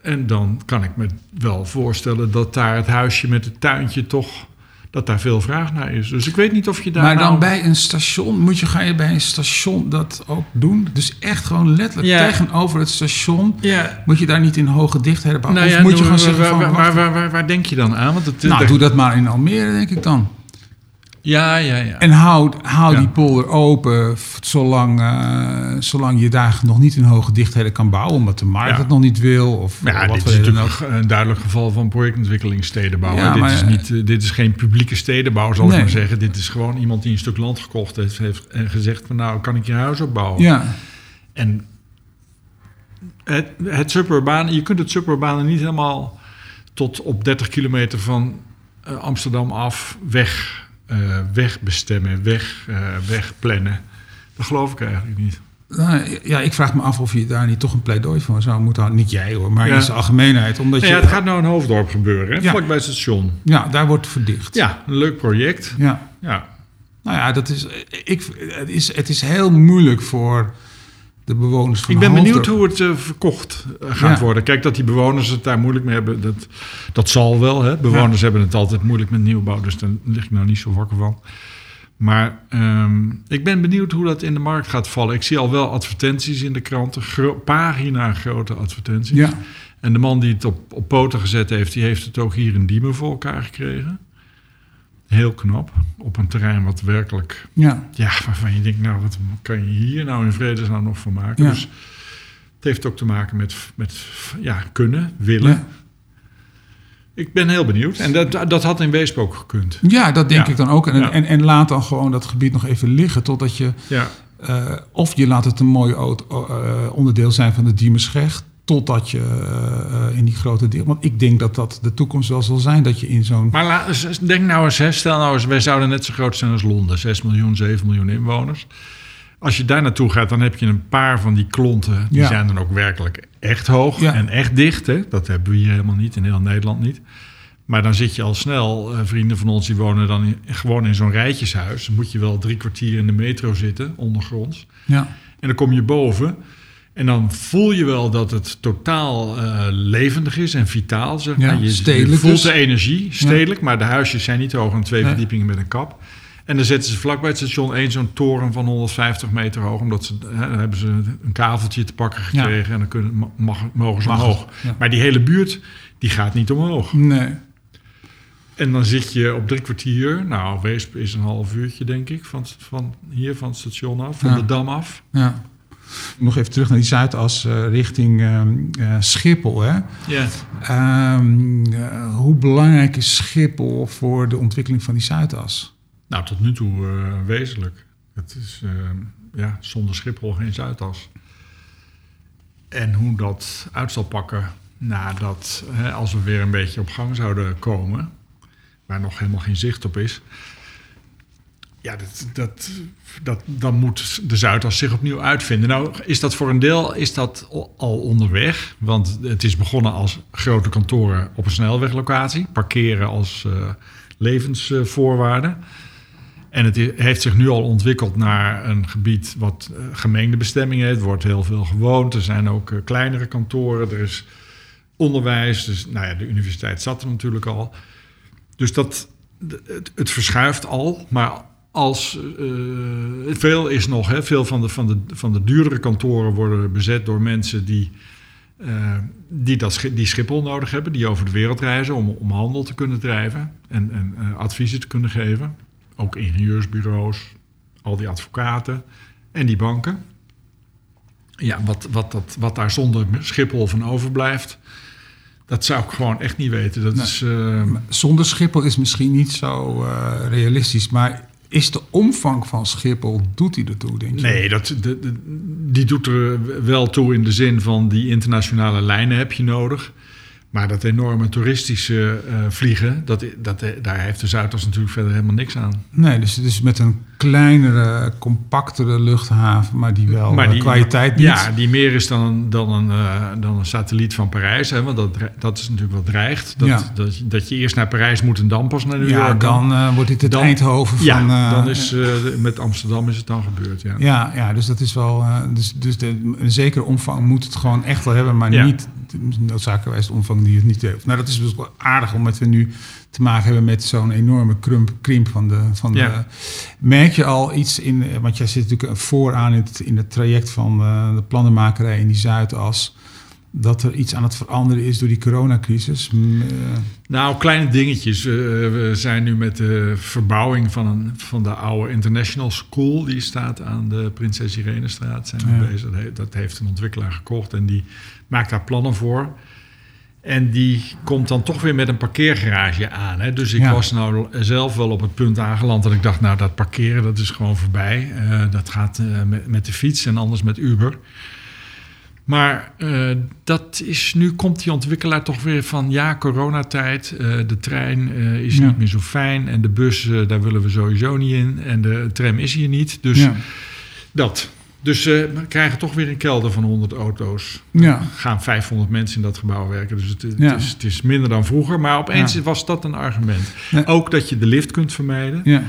en dan kan ik me wel voorstellen dat daar het huisje met het tuintje toch, dat daar veel vraag naar is. Dus ik weet niet of je daar... Maar dan nou... bij een station, moet je, ga je bij een station dat ook doen? Dus echt gewoon letterlijk ja. tegenover het station. Ja. Moet je daar niet in hoge dichtheden bouwen? Nou ja, of moet je gewoon zeggen van... Waar, waar, waar, waar, waar denk je dan aan? Want het, nou, daar... doe dat maar in Almere, denk ik dan. Ja, ja, ja. En hou, hou ja. die polder open zolang, uh, zolang je daar nog niet in hoge dichtheden kan bouwen, omdat de markt ja. het nog niet wil. Of, ja, of wat dit is natuurlijk nog een duidelijk geval van projectontwikkeling stedenbouw. Ja, dit, maar, is niet, uh, dit is geen publieke stedenbouw, zal nee. ik maar zeggen. Dit is gewoon iemand die een stuk land gekocht heeft, heeft en gezegd van nou, kan ik je huis opbouwen? Ja. En het, het suburbane, je kunt het suburbane niet helemaal tot op dertig kilometer van uh, Amsterdam af weg. Uh, wegbestemmen, weg, uh, wegplannen. Dat geloof ik eigenlijk niet. Nou, ja, ik vraag me af of je daar niet toch een pleidooi voor zou moeten houden. Niet jij hoor, maar ja. in zijn algemeenheid. Omdat ja, je, ja, het gaat nou in Hoofddorp gebeuren, hè? Ja. Vlakbij het station. Ja, daar wordt verdicht. Ja, een leuk project. Ja. ja. Nou ja, dat is, ik, het, is, het is heel moeilijk voor de bewoners van Hoofddorp. Ik ben benieuwd hoe het uh, verkocht uh, gaat ja. worden. Kijk, dat die bewoners het daar moeilijk mee hebben, dat, dat zal wel. Hè? Bewoners ja. hebben het altijd moeilijk met nieuwbouw, dus daar lig ik nou niet zo wakker van. Maar um, ik ben benieuwd hoe dat in de markt gaat vallen. Ik zie al wel advertenties in de kranten, gro- pagina grote advertenties. Ja. En de man die het op, op poten gezet heeft, die heeft het ook hier in Diemen voor elkaar gekregen. Heel knap, op een terrein wat werkelijk... Ja. ja, waarvan je denkt, nou, wat kan je hier nou in vredesnaam nog van maken? Ja. Dus het heeft ook te maken met, met ja, kunnen, willen. Ja. Ik ben heel benieuwd. En dat, dat had in Weesp ook gekund. Ja, dat denk ja. ik dan ook. En, ja. en, en laat dan gewoon dat gebied nog even liggen, totdat je... Ja. Uh, of je laat het een mooi auto, uh, onderdeel zijn van de Diemersrecht, totdat je uh, in die grote deel... Want ik denk dat dat de toekomst wel zal zijn, dat je in zo'n... Maar la, denk nou eens, hè, stel nou eens... wij zouden net zo groot zijn als Londen. zes miljoen, zeven miljoen inwoners. Als je daar naartoe gaat, dan heb je een paar van die klonten... die ja. zijn dan ook werkelijk echt hoog ja. en echt dicht. Hè? Dat hebben we hier helemaal niet, in heel Nederland niet. Maar dan zit je al snel... Uh, vrienden van ons die wonen dan in, gewoon in zo'n rijtjeshuis. Dan moet je wel drie kwartier in de metro zitten, ondergronds. Ja. En dan kom je boven... En dan voel je wel dat het totaal uh, levendig is en vitaal. Zeg maar. Ja, je, stedelijk je voelt dus. De energie, stedelijk. Ja. Maar de huisjes zijn niet hoog en twee nee. verdiepingen met een kap. En dan zetten ze vlakbij het station één zo'n toren van honderdvijftig meter hoog. Omdat ze, hè, dan hebben ze een kaveltje te pakken gekregen. Ja. En dan kunnen, mag, mogen ze mag omhoog. Ja. Maar die hele buurt, die gaat niet omhoog. Nee. En dan zit je op drie kwartier. Nou, Weesp is een half uurtje, denk ik. Van, van hier, van het station af, van ja. de dam af. Ja. Nog even terug naar die Zuidas uh, richting uh, uh, Schiphol. Hè? Yeah. Um, uh, hoe belangrijk is Schiphol voor de ontwikkeling van die Zuidas? Nou, tot nu toe uh, wezenlijk. Het is uh, ja, zonder Schiphol geen Zuidas. En hoe dat uit zal pakken nadat, hè, als we weer een beetje op gang zouden komen... waar nog helemaal geen zicht op is... Ja, dat, dat, dat, dan moet de Zuidas zich opnieuw uitvinden. Nou, is dat voor een deel is dat al onderweg. Want het is begonnen als grote kantoren op een snelweglocatie. Parkeren als uh, levensvoorwaarde. En het is, heeft zich nu al ontwikkeld naar een gebied wat uh, gemengde bestemming heeft. Er wordt heel veel gewoond. Er zijn ook uh, kleinere kantoren. Er is onderwijs. Dus, nou ja, de universiteit zat er natuurlijk al. Dus dat, het, het verschuift al, maar... Als, uh, veel is nog, hè, veel van de, van, de, van de duurdere kantoren worden bezet door mensen die, uh, die, dat, die Schiphol nodig hebben, die over de wereld reizen om, om handel te kunnen drijven en, en uh, adviezen te kunnen geven. Ook ingenieursbureaus, al die advocaten en die banken. Ja, wat, wat, dat, wat daar zonder Schiphol van overblijft, dat zou ik gewoon echt niet weten. Dat nee, is, uh, zonder Schiphol is misschien niet zo uh, realistisch, maar... Is de omvang van Schiphol, doet die ertoe, denk je? Nee, dat, de, de, die doet er wel toe in de zin van... die internationale lijnen heb je nodig. Maar dat enorme toeristische uh, vliegen, dat, dat, daar heeft de Zuidas natuurlijk verder helemaal niks aan. Nee, dus het is met een kleinere, compactere luchthaven, maar die wel maar die, kwaliteit biedt. Ja, die meer is dan, dan, een, uh, dan een satelliet van Parijs, hè, want dat, dat is natuurlijk wat dreigt. Dat, ja. dat, dat je eerst naar Parijs moet en dan pas naar New York. Ja, dan uh, wordt dit het dan, Eindhoven van... Ja, dan uh, is, uh, met Amsterdam is het dan gebeurd, ja. Ja, ja dus dat is wel... Uh, dus dus de, een zekere omvang moet het gewoon echt wel hebben, maar ja. niet noodzakelijkerwijs de omvang die het niet heeft. Nou, dat is dus wel aardig omdat we nu te maken hebben met zo'n enorme krump, krimp van de... Van ja. de merk je al iets in... Want jij zit natuurlijk vooraan in het, in het traject van de, de plannenmakerij in die Zuidas, dat er iets aan het veranderen is door die coronacrisis? Nou, kleine dingetjes. Uh, we zijn nu met de verbouwing van, een, van de oude International School. Die staat aan de Prinses Irenestraat. Zijn we ja. bezig. Dat heeft een ontwikkelaar gekocht en die maakt daar plannen voor. En die komt dan toch weer met een parkeergarage aan. Hè? Dus ik ja. was nou zelf wel op het punt aangeland dat ik dacht, nou, dat parkeren, dat is gewoon voorbij. Uh, dat gaat uh, met, met de fiets en anders met Uber. Maar uh, dat is, nu komt die ontwikkelaar toch weer van, ja, coronatijd, uh, de trein uh, is ja. niet meer zo fijn en de bus, uh, daar willen we sowieso niet in en de tram is hier niet. Dus ja. dat. Dus uh, we krijgen toch weer een kelder van honderd auto's. Ja. Er gaan vijfhonderd mensen in dat gebouw werken. Dus het, het, ja. is, het is minder dan vroeger. Maar opeens ja. was dat een argument. Ja. Ook dat je de lift kunt vermijden. Ja.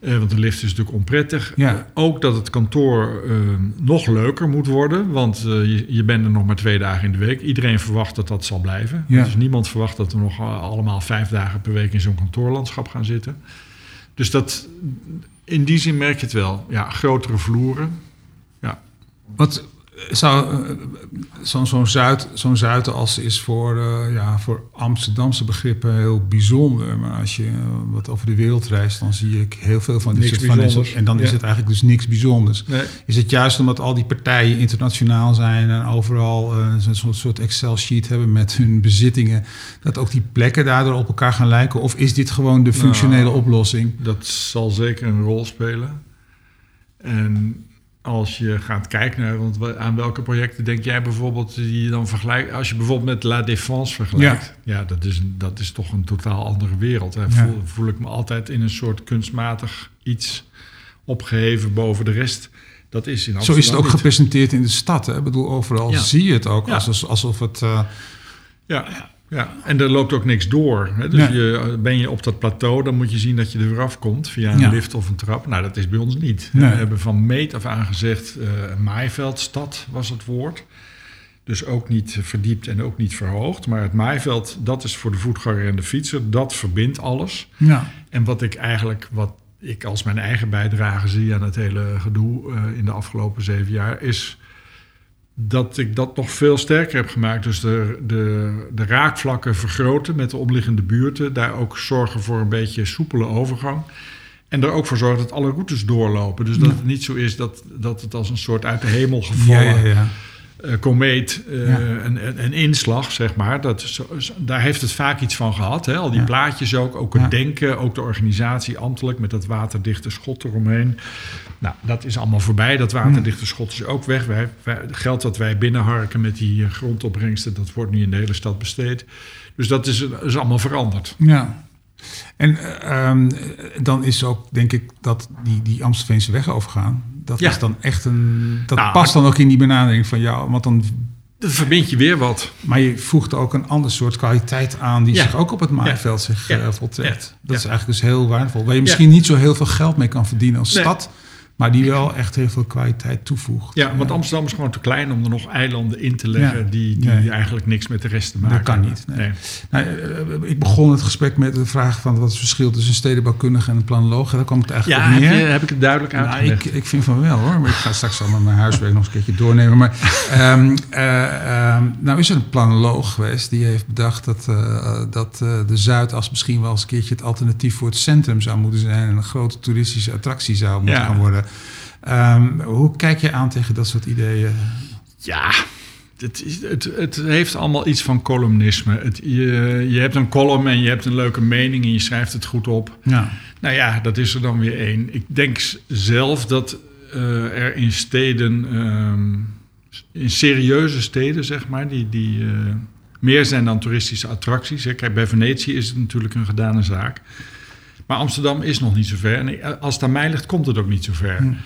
Uh, want de lift is natuurlijk onprettig. Ja. Uh, ook dat het kantoor uh, nog leuker moet worden. Want uh, je, je bent er nog maar twee dagen in de week. Iedereen verwacht dat dat zal blijven. Ja. Dus niemand verwacht dat we nog allemaal vijf dagen per week in zo'n kantoorlandschap gaan zitten. Dus dat, in die zin merk je het wel. Ja, grotere vloeren. Ja. Wat zou uh, zo'n zo'n Zuid, zo'n Zuidas is voor, uh, ja, voor Amsterdamse begrippen heel bijzonder. Maar als je uh, wat over de wereld reist, dan zie ik heel veel van dit soort van. En dan ja. is het eigenlijk dus niks bijzonders. Nee. Is het juist omdat al die partijen internationaal zijn en overal uh, zo'n soort Excel-sheet hebben met hun bezittingen, dat ook die plekken daardoor op elkaar gaan lijken? Of is dit gewoon de functionele nou, oplossing? Dat zal zeker een rol spelen. En als je gaat kijken naar, want aan welke projecten denk jij bijvoorbeeld die je dan vergelijkt, als je bijvoorbeeld met La Défense vergelijkt, ja, ja dat, is, dat is toch een totaal andere wereld. Hè. Ja. Voel, voel ik me altijd in een soort kunstmatig iets opgeheven boven de rest. Dat is in Amsterdam. Zo is het ook niet gepresenteerd in de stad. Hè? Ik bedoel, overal ja. zie je het ook ja. alsof, alsof het. Uh, ja. Ja, en er loopt ook niks door. Hè? Dus ja. je, ben je op dat plateau, dan moet je zien dat je er weer afkomt via een ja. lift of een trap. Nou, dat is bij ons niet. Nee. We hebben van meet af aan gezegd, uh, Maaiveldstad was het woord. Dus ook niet verdiept en ook niet verhoogd. Maar het Maaiveld, dat is voor de voetganger en de fietser. Dat verbindt alles. Ja. En wat ik eigenlijk, wat ik als mijn eigen bijdrage zie aan het hele gedoe uh, in de afgelopen zeven jaar is dat ik dat nog veel sterker heb gemaakt. Dus de, de, de raakvlakken vergroten met de omliggende buurten. Daar ook zorgen voor een beetje soepele overgang. En er ook voor zorgen dat alle routes doorlopen. Dus dat ja. het niet zo is dat, dat het als een soort uit de hemel gevallen ja, ja, ja. Uh, komeet, uh, ja. een, een inslag, zeg maar. Dat zo, daar heeft het vaak iets van gehad. Hè? Al die ja. plaatjes ook, ook het ja. denken, ook de organisatie ambtelijk met dat waterdichte schot eromheen. Nou, dat is allemaal voorbij. Dat waterdichte schot is ook weg. Wij, wij, het geld dat wij binnenharken met die grondopbrengsten, dat wordt nu in de hele stad besteed. Dus dat is, is allemaal veranderd. Ja. En uh, um, dan is ook, denk ik, dat die, die Amstelveenseweg overgaan. Dat ja. is dan echt een. Dat nou, past dan ook in die benadering van jou. Want dan verbind je weer wat. Maar je voegt ook een ander soort kwaliteit aan die ja. zich ook op het maaiveld ja. zich ja. voltrekt. Ja. Dat ja. is eigenlijk dus heel waardevol. Waar je misschien ja. niet zo heel veel geld mee kan verdienen als nee. stad, maar die wel echt heel veel kwaliteit toevoegt. Ja, want Amsterdam is gewoon te klein om er nog eilanden in te leggen ja, die, die nee. eigenlijk niks met de rest te maken hebben. Dat kan niet. Nee. Nee. Nou, ik begon het gesprek met de vraag van wat is het verschil tussen een stedenbouwkundige en een planologe. Daar kwam het eigenlijk ja, op neer. Ja, heb ik het duidelijk uitgelegd. Nou, ik, ik vind van wel hoor, maar ik ga straks allemaal mijn huiswerk nog eens een keertje doornemen. Maar um, uh, um, nou is er een planoloog geweest die heeft bedacht dat, uh, dat uh, de Zuidas misschien wel eens een keertje het alternatief voor het centrum zou moeten zijn en een grote toeristische attractie zou moeten ja. gaan worden. Um, hoe kijk je aan tegen dat soort ideeën? Ja, het, het, het heeft allemaal iets van columnisme. Het, je, je hebt een column en je hebt een leuke mening en je schrijft het goed op. Ja. Nou ja, dat is er dan weer één. Ik denk zelf dat uh, er in steden, um, in serieuze steden zeg maar, die, die uh, meer zijn dan toeristische attracties. Hè. Kijk, bij Venetië is het natuurlijk een gedane zaak. Maar Amsterdam is nog niet zo ver. En als het aan mij ligt, komt het ook niet zo ver. Hmm.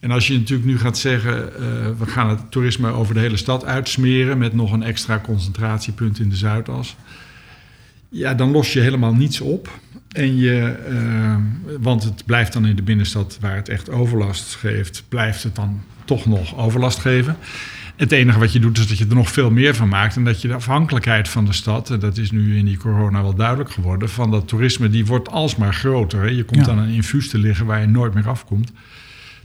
En als je natuurlijk nu gaat zeggen, uh, we gaan het toerisme over de hele stad uitsmeren met nog een extra concentratiepunt in de Zuidas. Ja, dan los je helemaal niets op. En je, uh, want het blijft dan in de binnenstad waar het echt overlast geeft, blijft het dan toch nog overlast geven. Het enige wat je doet is dat je er nog veel meer van maakt. En dat je de afhankelijkheid van de stad, dat is nu in die corona wel duidelijk geworden, van dat toerisme, die wordt alsmaar groter. Hè? Je komt aan ja. een infuus te liggen waar je nooit meer afkomt.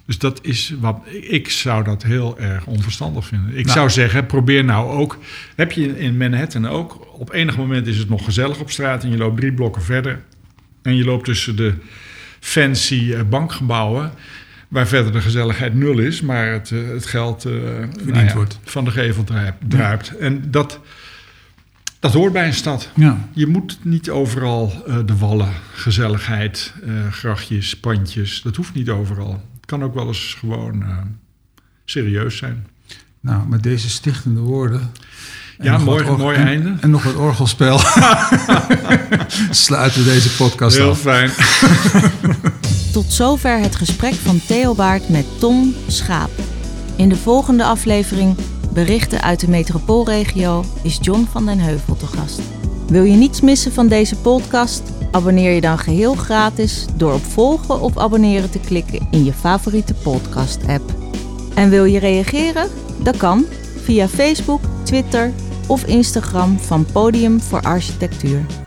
Dus dat is wat ik zou dat heel erg onverstandig vinden. Ik nou, zou zeggen, probeer nou ook. Heb je in Manhattan ook. Op enig moment is het nog gezellig op straat en je loopt drie blokken verder. En je loopt tussen de fancy bankgebouwen, waar verder de gezelligheid nul is, maar het, het geld uh, verdiend nou ja, wordt. Van de gevel druipt. Ja. En dat, dat hoort bij een stad. Ja. Je moet niet overal uh, de wallen, gezelligheid, uh, grachtjes, pandjes. Dat hoeft niet overal. Het kan ook wel eens gewoon uh, serieus zijn. Nou, met deze stichtende woorden. Ja, mooi, orgel, mooi en, einde. En nog wat orgelspel. Sluiten we deze podcast Heel af. Heel fijn. Tot zover het gesprek van Theo Baart met Tom Schaap. In de volgende aflevering Berichten uit de metropoolregio is John van den Heuvel te gast. Wil je niets missen van deze podcast? Abonneer je dan geheel gratis door op volgen of abonneren te klikken in je favoriete podcast-app. En wil je reageren? Dat kan via Facebook, Twitter of Instagram van Podium voor Architectuur.